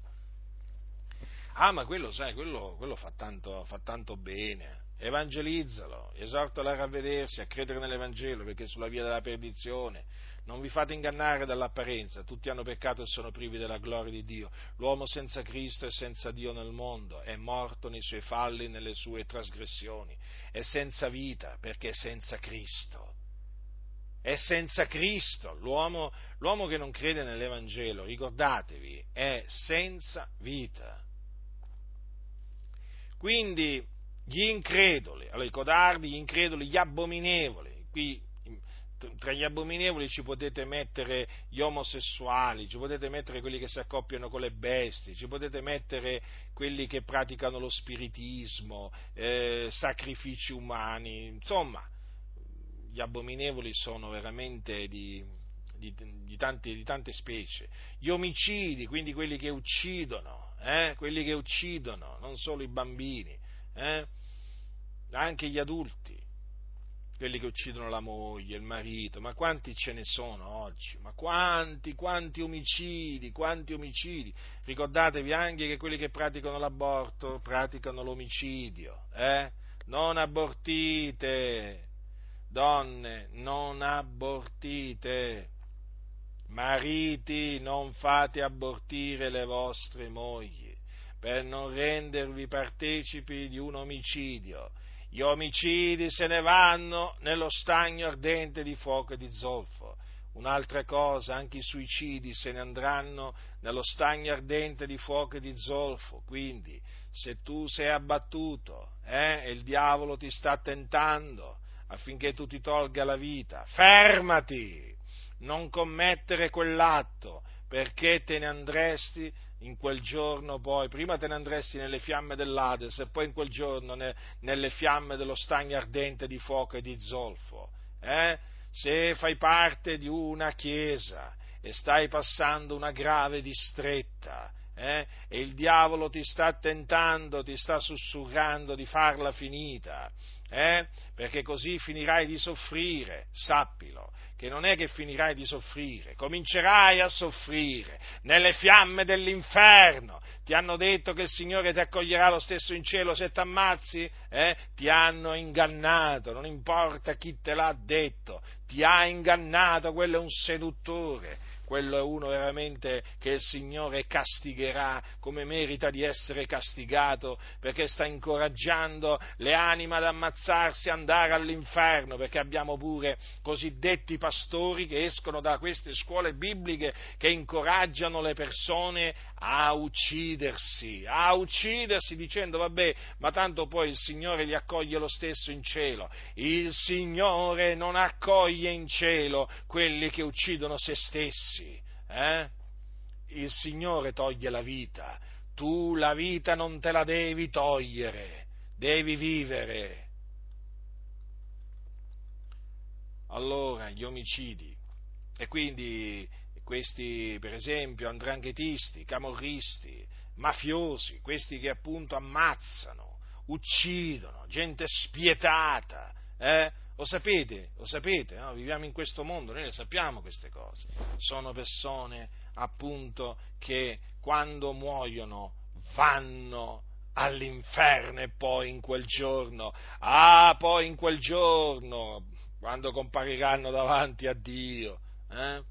Ah, ma quello, sai, quello, quello fa tanto, fa tanto bene, evangelizzalo, esortalo a ravvedersi, a credere nell'Evangelo, perché è sulla via della perdizione. Non vi fate ingannare dall'apparenza, tutti hanno peccato e sono privi della gloria di Dio. L'uomo senza Cristo e senza Dio nel mondo è morto nei suoi falli, nelle sue trasgressioni, è senza vita perché è senza Cristo. È senza Cristo, l'uomo, l'uomo che non crede nell'Evangelo, ricordatevi, è senza vita. Quindi gli increduli, allora, i codardi, gli increduli, gli abominevoli, qui tra gli abominevoli ci potete mettere gli omosessuali, ci potete mettere quelli che si accoppiano con le bestie, ci potete mettere quelli che praticano lo spiritismo, eh, sacrifici umani, insomma, gli abominevoli sono veramente di, di, di, tante, di tante specie. Gli omicidi, quindi quelli che uccidono, eh, quelli che uccidono, non solo i bambini, eh, anche gli adulti, quelli che uccidono la moglie, il marito, ma quanti ce ne sono oggi? Ma quanti, quanti omicidi, quanti omicidi? Ricordatevi anche che quelli che praticano l'aborto praticano l'omicidio, eh? Non abortite, donne, non abortite, mariti, non fate abortire le vostre mogli, per non rendervi partecipi di un omicidio. Gli omicidi se ne vanno nello stagno ardente di fuoco e di zolfo. Un'altra cosa, anche i suicidi se ne andranno nello stagno ardente di fuoco e di zolfo. Quindi, se tu sei abbattuto eh, e il diavolo ti sta tentando affinché tu ti tolga la vita, fermati! Non commettere quell'atto, perché te ne andresti in quel giorno poi, prima te ne andresti nelle fiamme dell'Ades e poi in quel giorno ne, nelle fiamme dello stagno ardente di fuoco e di zolfo. Eh? Se fai parte di una chiesa e stai passando una grave distretta eh? e il diavolo ti sta tentando, ti sta sussurrando di farla finita, eh? perché così finirai di soffrire, sappilo. Che non è che finirai di soffrire, comincerai a soffrire nelle fiamme dell'inferno. Ti hanno detto che il Signore ti accoglierà lo stesso in cielo se t'ammazzi? Eh? Ti hanno ingannato, non importa chi te l'ha detto, ti ha ingannato, quello è un seduttore. Quello è uno veramente che il Signore castigherà come merita di essere castigato, perché sta incoraggiando le anime ad ammazzarsi e andare all'inferno, perché abbiamo pure cosiddetti pastori che escono da queste scuole bibliche che incoraggiano le persone a uccidersi, a uccidersi dicendo vabbè, ma tanto poi il Signore li accoglie lo stesso in cielo. Il Signore non accoglie in cielo quelli che uccidono se stessi. Eh? Il Signore toglie la vita, tu la vita non te la devi togliere, devi vivere. Allora, gli omicidi, e quindi questi per esempio andranghetisti, camorristi, mafiosi, questi che appunto ammazzano, uccidono, gente spietata, eh? Lo sapete, lo sapete, no? Viviamo in questo mondo, noi ne sappiamo queste cose. Sono persone appunto che quando muoiono vanno all'inferno e poi in quel giorno, ah, poi in quel giorno, quando compariranno davanti a Dio, eh?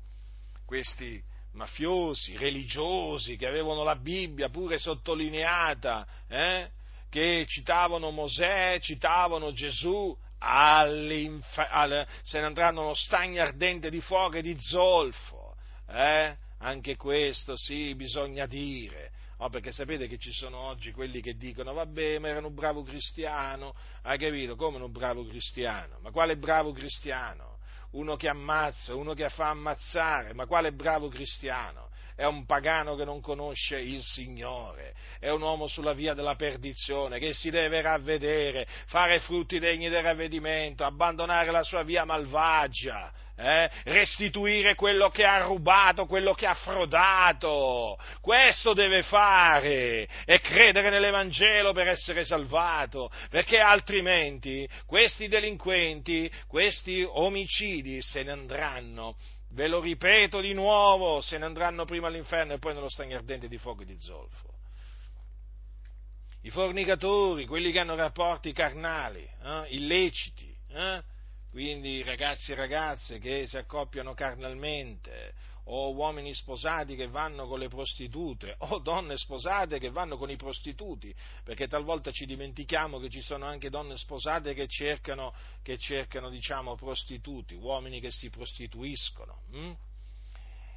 Questi mafiosi, religiosi che avevano la Bibbia pure sottolineata, eh? Che citavano Mosè, citavano Gesù. All'infer- se ne andranno uno stagno ardente di fuoco e di zolfo, eh? Anche questo sì, bisogna dire, oh, perché sapete che ci sono oggi quelli che dicono vabbè, ma era un bravo cristiano, hai capito? Come un bravo cristiano? Ma quale bravo cristiano? Uno che ammazza, uno che fa ammazzare, ma quale bravo cristiano? È un pagano che non conosce il Signore, è un uomo sulla via della perdizione, che si deve ravvedere, fare frutti degni del ravvedimento, abbandonare la sua via malvagia, eh? restituire quello che ha rubato, quello che ha frodato. Questo deve fare e credere nell'Evangelo per essere salvato, perché altrimenti questi delinquenti, questi omicidi se ne andranno. Ve lo ripeto di nuovo, se ne andranno prima all'inferno e poi nello stagno ardente di fuoco e di zolfo. I fornicatori, quelli che hanno rapporti carnali, eh, illeciti, eh, quindi ragazzi e ragazze che si accoppiano carnalmente, o uomini sposati che vanno con le prostitute, o donne sposate che vanno con i prostituti, perché talvolta ci dimentichiamo che ci sono anche donne sposate che cercano, che cercano diciamo, prostituti, uomini che si prostituiscono. Hm?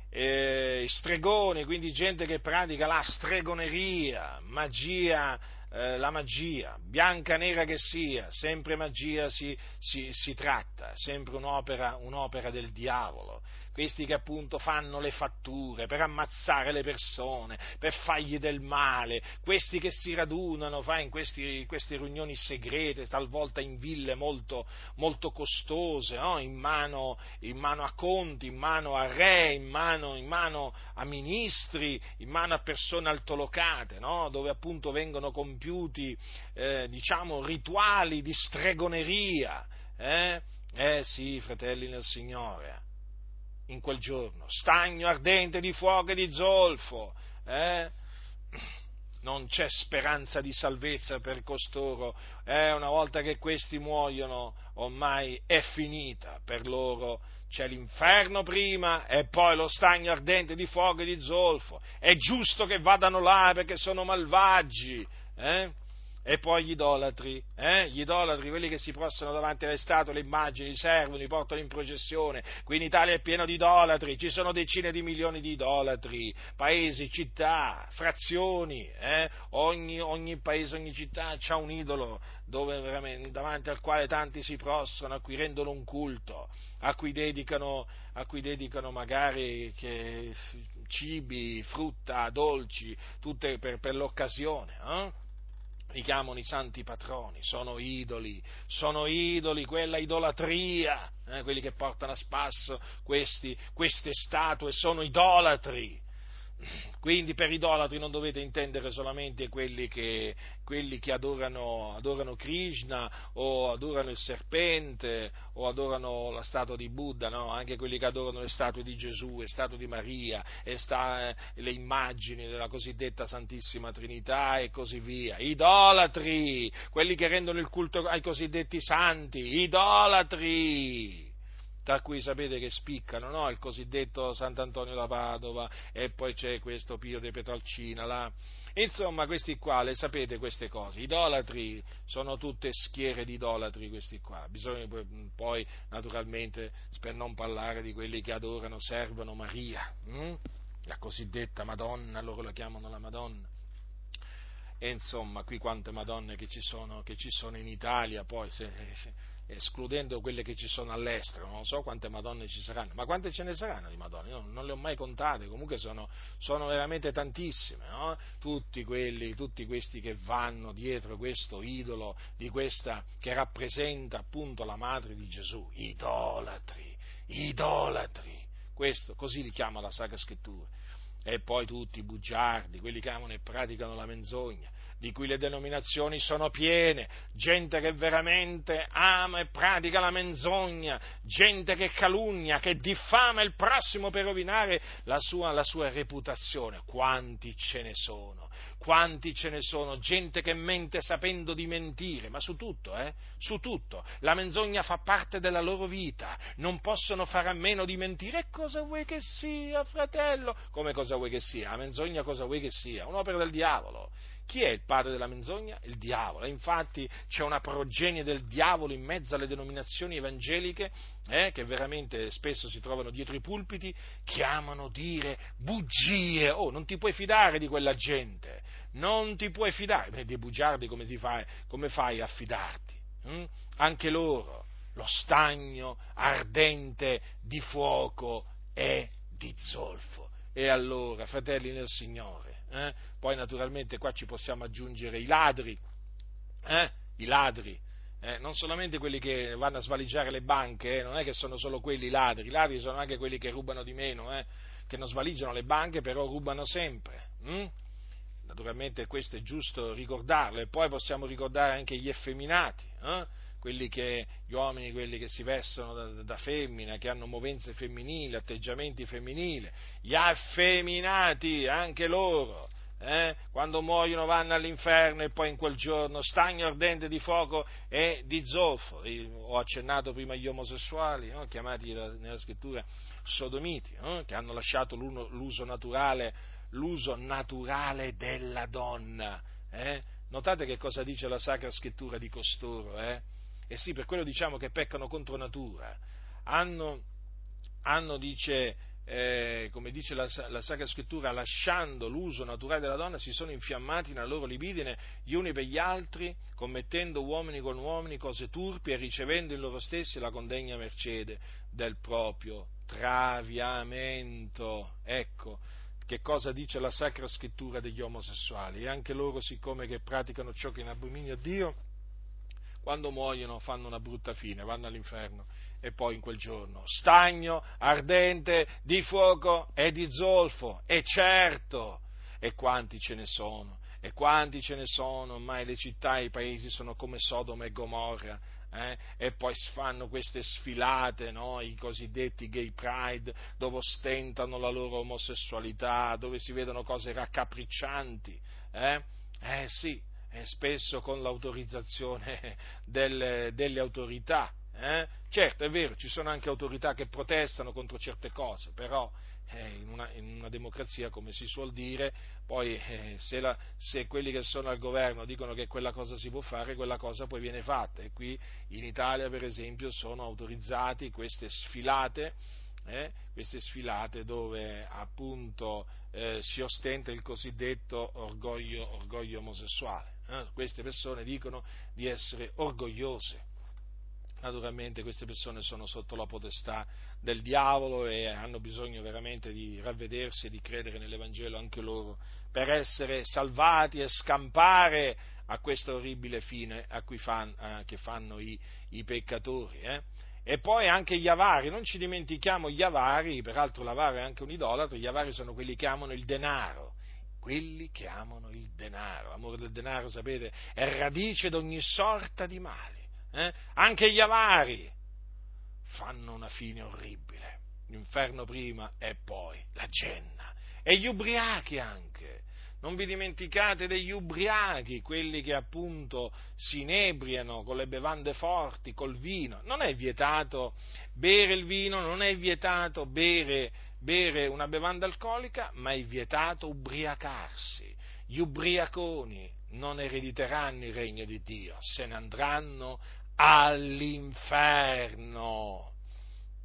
E stregoni, quindi gente che pratica la stregoneria, magia, eh, la magia, bianca nera che sia, sempre magia si, si, si tratta, sempre un'opera, un'opera del diavolo. Questi che appunto fanno le fatture per ammazzare le persone, per fargli del male, questi che si radunano fa, in questi, queste riunioni segrete, talvolta in ville molto, molto costose, no? in, mano, in mano a conti, in mano a re, in mano, in mano a ministri, in mano a persone altolocate, no? Dove appunto vengono, con, compiuti eh, diciamo rituali di stregoneria, eh? eh sì, fratelli nel Signore, in quel giorno, stagno ardente di fuoco e di zolfo, eh? Non c'è speranza di salvezza per costoro, eh? Una volta che questi muoiono ormai è finita per loro. C'è l'inferno prima e poi lo stagno ardente di fuoco e di zolfo. È giusto che vadano là perché sono malvagi, eh? E poi gli idolatri, eh? Gli idolatri, quelli che si prostrano davanti alle statue, le immagini, servono, li portano in processione. Qui in Italia è pieno di idolatri, ci sono decine di milioni di idolatri, paesi, città, frazioni, eh? ogni, ogni paese, ogni città c'ha un idolo dove veramente, davanti al quale tanti si prostrano, a cui rendono un culto, a cui dedicano, a cui dedicano magari che, cibi, frutta, dolci, tutte per, per l'occasione, eh? Li chiamano i santi patroni, sono idoli, sono idoli, quella idolatria, eh, quelli che portano a spasso questi, queste statue sono idolatri. Quindi per idolatri non dovete intendere solamente quelli che, quelli che adorano, adorano Krishna o adorano il serpente o adorano la statua di Buddha, no? Anche quelli che adorano le statue di Gesù, le statue di Maria, e sta, eh, le immagini della cosiddetta Santissima Trinità e così via. Idolatri, quelli che rendono il culto ai cosiddetti santi, idolatri. Da cui sapete che spiccano, no? Il cosiddetto Sant'Antonio da Padova, e poi c'è questo Pio di Pietrelcina là. Insomma, questi qua, le sapete queste cose, idolatri, sono tutte schiere di idolatri questi qua. Bisogna poi, naturalmente, per non parlare di quelli che adorano, servono Maria, hm? La cosiddetta Madonna, loro la chiamano la Madonna. E insomma, qui quante Madonne che ci sono, che ci sono in Italia, poi se, escludendo quelle che ci sono all'estero, non so quante Madonne ci saranno, ma quante ce ne saranno di Madonne? No, non le ho mai contate, comunque sono, sono veramente tantissime, no? Tutti quelli, tutti questi che vanno dietro questo idolo, di questa che rappresenta appunto la madre di Gesù, idolatri, idolatri, questo, così li chiama la Sacra Scrittura. E poi tutti i bugiardi, quelli che amano e praticano la menzogna, di cui le denominazioni sono piene, gente che veramente ama e pratica la menzogna, gente che calunnia, che diffama il prossimo per rovinare la sua, la sua reputazione. Quanti ce ne sono, quanti ce ne sono, gente che mente sapendo di mentire, ma su tutto, eh? Su tutto, la menzogna fa parte della loro vita, non possono fare a meno di mentire, e cosa vuoi che sia, fratello? Come cosa vuoi che sia? La menzogna cosa vuoi che sia? Un'opera del diavolo. Chi è il padre della menzogna? Il diavolo. Infatti c'è una progenie del diavolo in mezzo alle denominazioni evangeliche, eh, che veramente spesso si trovano dietro i pulpiti, che amano dire bugie. Oh, non ti puoi fidare di quella gente, non ti puoi fidare. Beh, dei bugiardi come, ti fai, come fai a fidarti? Hm? Anche loro, lo stagno ardente di fuoco e di zolfo. E allora, fratelli nel Signore, Eh? poi naturalmente qua ci possiamo aggiungere i ladri, eh? i ladri, eh? non solamente quelli che vanno a svaligiare le banche, eh? non è che sono solo quelli ladri, i ladri sono anche quelli che rubano di meno, eh? che non svaligiano le banche però rubano sempre, hm? naturalmente questo è giusto ricordarlo, e poi possiamo ricordare anche gli effeminati, eh? quelli che, gli uomini, quelli che si vestono da, da femmina, che hanno movenze femminili, atteggiamenti femminili, gli affeminati, anche loro, eh, quando muoiono vanno all'inferno e poi in quel giorno stagno ardente di fuoco e di zolfo. Ho accennato prima agli omosessuali, eh, chiamati nella scrittura sodomiti, eh, che hanno lasciato l'uso naturale, l'uso naturale della donna. Eh. Notate che cosa dice la Sacra Scrittura di costoro, eh? E eh sì, per quello diciamo che peccano contro natura, hanno, hanno dice, eh, come dice la, la Sacra Scrittura, lasciando l'uso naturale della donna, si sono infiammati nella loro libidine gli uni per gli altri, commettendo uomini con uomini cose turpi e ricevendo in loro stessi la condegna mercede del proprio traviamento. Ecco che cosa dice la Sacra Scrittura degli omosessuali, e anche loro, siccome che praticano ciò che in abominio a Dio, quando muoiono fanno una brutta fine, vanno all'inferno e poi in quel giorno stagno ardente di fuoco e di zolfo. E certo, e quanti ce ne sono, e quanti ce ne sono ormai, le città e i paesi sono come Sodoma e Gomorra, eh? E poi fanno queste sfilate, no? I cosiddetti gay pride, dove ostentano la loro omosessualità, dove si vedono cose raccapriccianti, eh, eh sì, eh, spesso con l'autorizzazione delle, delle autorità, eh? Certo, è vero, ci sono anche autorità che protestano contro certe cose, però Eh, in, una, in una democrazia, come si suol dire, poi eh, se, la, se quelli che sono al governo dicono che quella cosa si può fare, quella cosa poi viene fatta. E qui in Italia, per esempio, sono autorizzati queste sfilate, eh, queste sfilate dove appunto eh, si ostenta il cosiddetto orgoglio, orgoglio omosessuale. Eh? Queste persone dicono di essere orgogliose. Naturalmente queste persone sono sotto la potestà del diavolo e hanno bisogno veramente di ravvedersi e di credere nell'Evangelo anche loro per essere salvati e scampare a questa orribile fine a cui fan, eh, che fanno i, i peccatori. Eh? E poi anche gli avari, non ci dimentichiamo gli avari, peraltro l'avaro è anche un idolatro, gli avari sono quelli che amano il denaro. Quelli che amano il denaro, l'amore del denaro, sapete, è radice di ogni sorta di male. Eh? Anche gli avari fanno una fine orribile, l'inferno prima e poi la Genna, e gli ubriachi anche, non vi dimenticate degli ubriachi, quelli che appunto si inebriano con le bevande forti, col vino. Non è vietato bere il vino, non è vietato bere, bere una bevanda alcolica, ma è vietato ubriacarsi. Gli ubriaconi non erediteranno il regno di Dio, se ne andranno all'inferno,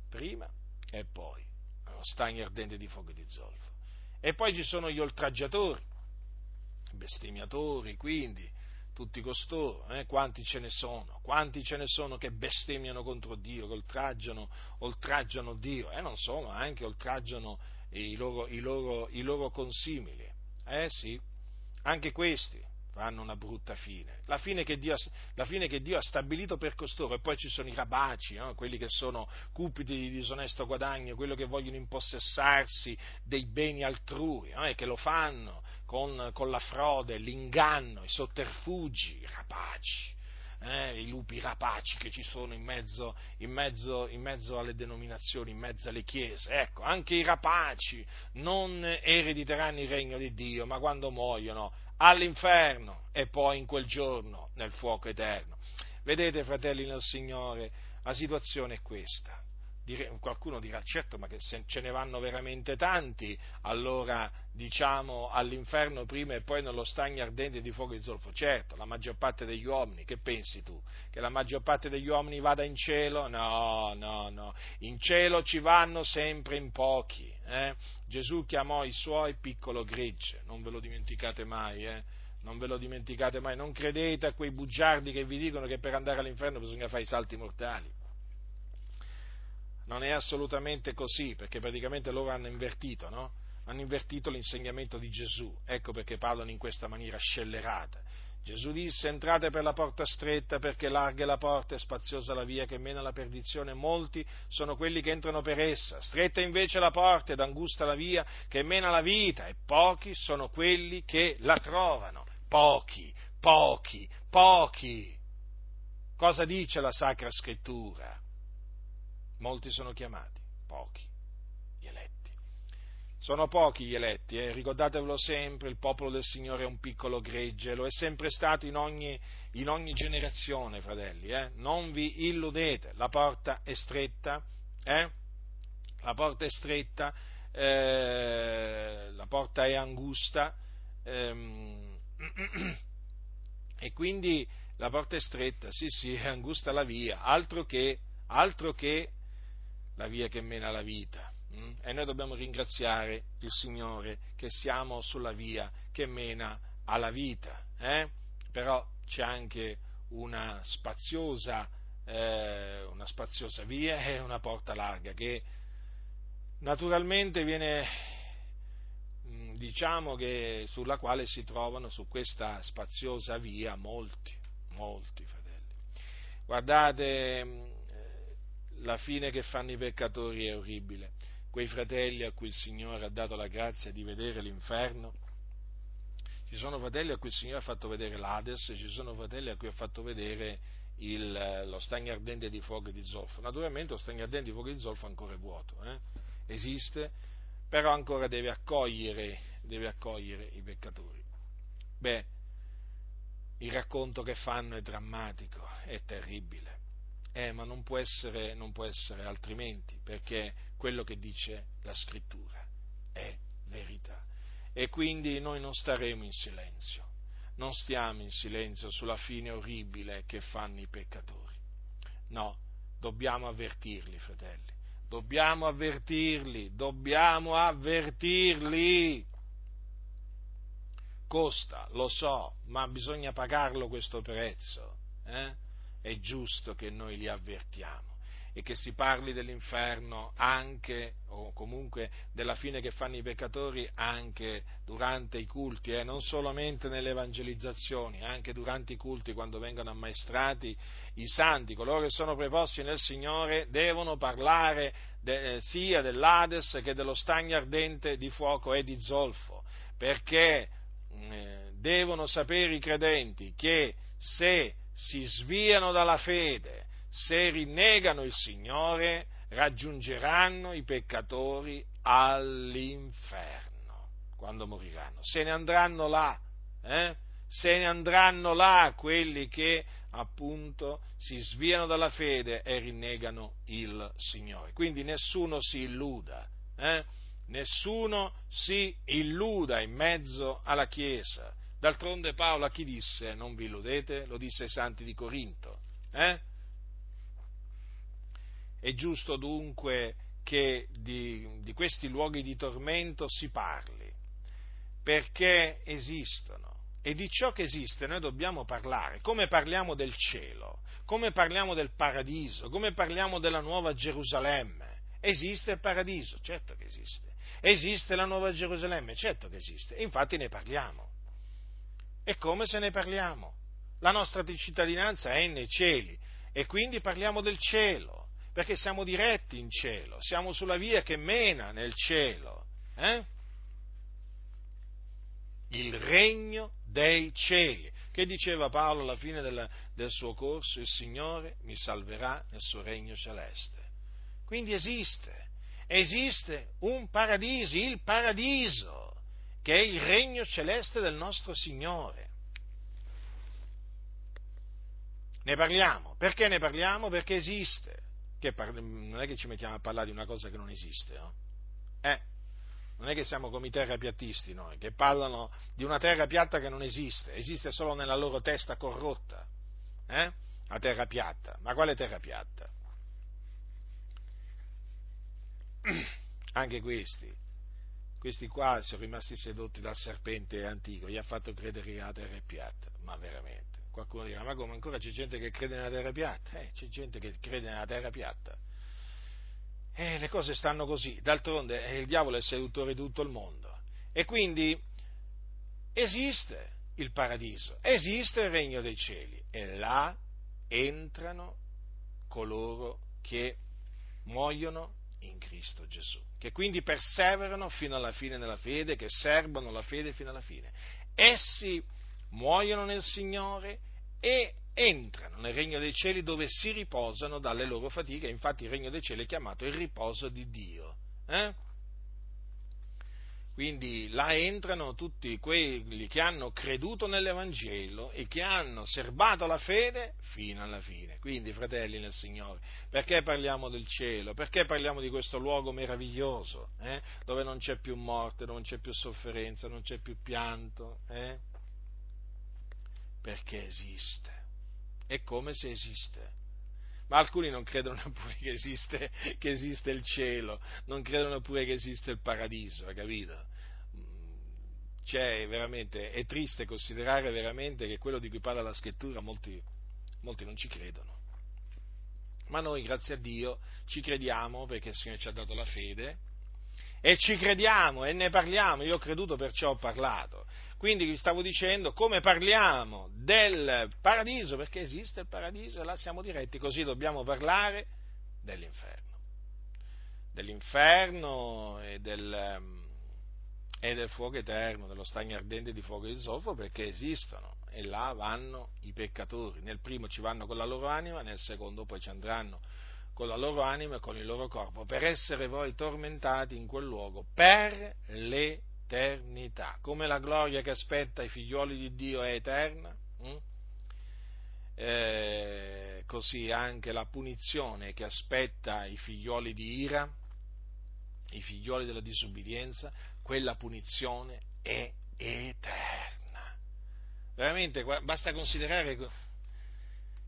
prima e poi, uno stagno ardente di fuoco e di zolfo. E poi ci sono gli oltraggiatori, i bestemmiatori, quindi tutti costoro, eh? Quanti ce ne sono, quanti ce ne sono che bestemmiano contro Dio, che oltraggiano, oltraggiano Dio, e eh, non solo, anche oltraggiano i loro, i loro, i loro consimili, eh sì, anche questi fanno una brutta fine, la fine che Dio, la fine che Dio ha stabilito per costoro. E poi ci sono i rapaci, no? Quelli che sono cupidi di disonesto guadagno, quelli che vogliono impossessarsi dei beni altrui, no? E che lo fanno con, con la frode, l'inganno, i sotterfugi, i rapaci, eh? I lupi rapaci che ci sono in mezzo, in mezzo, in mezzo alle denominazioni, in mezzo alle chiese. Ecco, anche i rapaci non erediteranno il regno di Dio, ma quando muoiono all'inferno e poi in quel giorno nel fuoco eterno. Vedete, fratelli nel Signore, la situazione è questa. Dire, qualcuno dirà, certo, ma che se ce ne vanno veramente tanti, allora diciamo all'inferno prima e poi nello stagno ardente di fuoco e zolfo. Certo, la maggior parte degli uomini, che pensi tu? Che la maggior parte degli uomini vada in cielo? No, no, no, in cielo ci vanno sempre in pochi, eh? Gesù chiamò i suoi piccolo gregge, non ve lo dimenticate mai, eh? Non ve lo dimenticate mai, non credete a quei bugiardi che vi dicono che per andare all'inferno bisogna fare i salti mortali. Non è assolutamente così, perché praticamente loro hanno invertito, no? Hanno invertito l'insegnamento di Gesù, ecco perché parlano in questa maniera scellerata. Gesù disse: entrate per la porta stretta, perché larga è la porta e spaziosa la via che mena alla perdizione, molti sono quelli che entrano per essa. Stretta invece la porta ed angusta la via che mena alla vita, e pochi sono quelli che la trovano. Pochi, pochi, pochi. Cosa dice la Sacra Scrittura? Molti sono chiamati, pochi gli eletti. Sono pochi gli eletti, eh? Ricordatevelo sempre, il popolo del Signore è un piccolo gregge, lo è sempre stato in ogni, in ogni generazione, fratelli, eh? Non vi illudete, la porta è stretta, eh? La porta è stretta, eh, la porta è angusta, ehm, e quindi la porta è stretta, sì sì, è angusta la via, altro che, altro che la via che mena alla vita, mh? E noi dobbiamo ringraziare il Signore che siamo sulla via che mena alla vita, eh? Però c'è anche una spaziosa, eh, una spaziosa via e una porta larga che naturalmente viene, mh, diciamo che sulla quale si trovano, su questa spaziosa via, molti, molti fratelli. Guardate, mh, la fine che fanno i peccatori è orribile. Quei fratelli a cui il Signore ha dato la grazia di vedere l'inferno, Ci sono fratelli a cui il Signore ha fatto vedere l'Ades, ci sono fratelli a cui ha fatto vedere il, lo stagno ardente di fuoco e di zolfo. Naturalmente lo stagno ardente di fuoco e di zolfo ancora è vuoto, eh? Esiste, però ancora deve accogliere, deve accogliere i peccatori. Beh, il racconto che fanno è drammatico, è terribile, eh, ma non può essere, non può essere altrimenti, perché quello che dice la Scrittura è verità. E quindi noi non staremo in silenzio, non stiamo in silenzio sulla fine orribile che fanno i peccatori. No, dobbiamo avvertirli, fratelli, dobbiamo avvertirli, dobbiamo avvertirli. Costa, lo so, ma bisogna pagarlo questo prezzo, eh? È giusto che noi li avvertiamo e che si parli dell'inferno anche, o comunque della fine che fanno i peccatori, anche durante i culti, eh? Non solamente nelle evangelizzazioni, anche durante i culti, quando vengono ammaestrati i santi, coloro che sono preposti nel Signore devono parlare de, eh, sia dell'Ades che dello stagno ardente di fuoco e di zolfo, perché eh, devono sapere i credenti che se si sviano dalla fede, se rinnegano il Signore, raggiungeranno i peccatori all'inferno, quando moriranno. Se ne andranno là, eh? Se ne andranno là quelli che appunto si sviano dalla fede e rinnegano il Signore. Quindi nessuno si illuda, eh? Nessuno si illuda in mezzo alla Chiesa. D'altronde Paolo a chi disse non vi illudete? Lo disse ai santi di Corinto, eh? È giusto dunque che di, di questi luoghi di tormento si parli, perché esistono, e di ciò che esiste noi dobbiamo parlare, come parliamo del cielo, come parliamo del paradiso, come parliamo della Nuova Gerusalemme. Esiste il paradiso? Certo che esiste. Esiste la Nuova Gerusalemme? Certo che esiste, infatti ne parliamo. E come se ne parliamo? La nostra cittadinanza è nei cieli, e quindi parliamo del cielo, perché siamo diretti in cielo, siamo sulla via che mena nel cielo, eh? Il regno dei cieli, che diceva Paolo alla fine della, del suo corso, il Signore mi salverà nel suo regno celeste. Quindi esiste, esiste un paradiso, il paradiso, che è il regno celeste del nostro Signore. Ne parliamo, perché ne parliamo? Perché esiste. Che par- non è che ci mettiamo a parlare di una cosa che non esiste, no? eh? Non è che siamo come i terrapiattisti noi, che parlano di una terra piatta che non esiste, esiste solo nella loro testa corrotta, eh? La terra piatta, ma quale terra piatta? Anche questi, questi qua sono rimasti sedotti dal serpente antico, gli ha fatto credere che la terra è piatta, ma veramente. Qualcuno dirà, ma come ancora c'è gente che crede nella terra piatta? Eh, c'è gente che crede nella terra piatta. Eh, le cose stanno così. D'altronde eh, il diavolo è il seduttore di tutto il mondo. E quindi esiste il paradiso, esiste il regno dei cieli, e là entrano coloro che muoiono in Cristo Gesù, che quindi perseverano fino alla fine nella fede, che serbano la fede fino alla fine. Essi muoiono nel Signore e entrano nel regno dei cieli, dove si riposano dalle loro fatiche. Infatti il regno dei cieli è chiamato il riposo di Dio, eh? Quindi là entrano tutti quelli che hanno creduto nell'Evangelo e che hanno serbato la fede fino alla fine. Quindi, fratelli nel Signore, perché parliamo del cielo? Perché parliamo di questo luogo meraviglioso, eh? Dove non c'è più morte, non c'è più sofferenza, non c'è più pianto, eh? Perché esiste, è come se esiste, ma alcuni non credono neppure che esiste, che esiste il cielo, non credono neppure che esiste il paradiso, hai capito? Cioè, veramente, è triste considerare veramente che quello di cui parla la Scrittura molti, molti non ci credono, ma noi, grazie a Dio, ci crediamo, perché il Signore ci ha dato la fede, e ci crediamo e ne parliamo. Io ho creduto, perciò ho parlato. Quindi vi stavo dicendo, come parliamo del paradiso, perché esiste il paradiso e là siamo diretti, così dobbiamo parlare dell'inferno, dell'inferno e del, e del fuoco eterno, dello stagno ardente di fuoco e di zolfo, perché esistono, e là vanno i peccatori. Nel primo ci vanno con la loro anima, nel secondo poi ci andranno con la loro anima e con il loro corpo, per essere voi tormentati in quel luogo per l'eternità. Come la gloria che aspetta ai figlioli di Dio è eterna, hm? Eh, così anche la punizione che aspetta i figlioli di ira, i figlioli della disubbidienza, quella punizione è eterna. Veramente basta considerare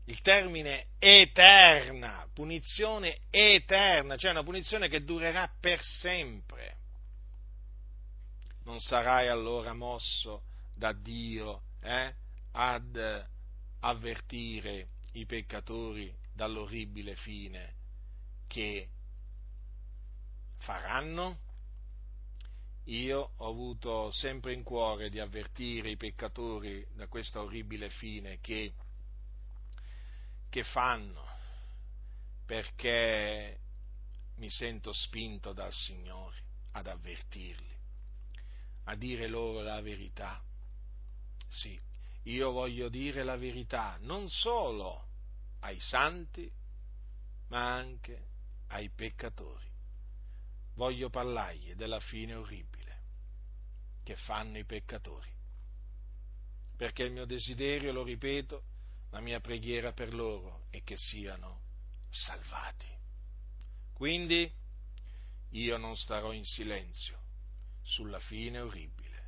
il termine eterna, punizione eterna, cioè una punizione che durerà per sempre. Non sarai allora mosso da Dio eh, ad avvertire i peccatori dall'orribile fine che faranno? Io ho avuto sempre in cuore di avvertire i peccatori da questa orribile fine che, che fanno, perché mi sento spinto dal Signore ad avvertirli, a dire loro la verità. Sì, io voglio dire la verità non solo ai santi, ma anche ai peccatori. Voglio parlargli della fine orribile che fanno i peccatori, perché il mio desiderio, lo ripeto, la mia preghiera per loro è che siano salvati. Quindi io non starò in silenzio sulla fine orribile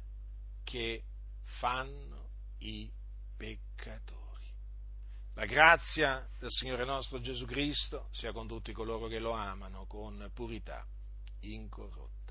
che fanno i peccatori. La grazia del Signore nostro Gesù Cristo sia con tutti coloro che lo amano con purità incorrotta.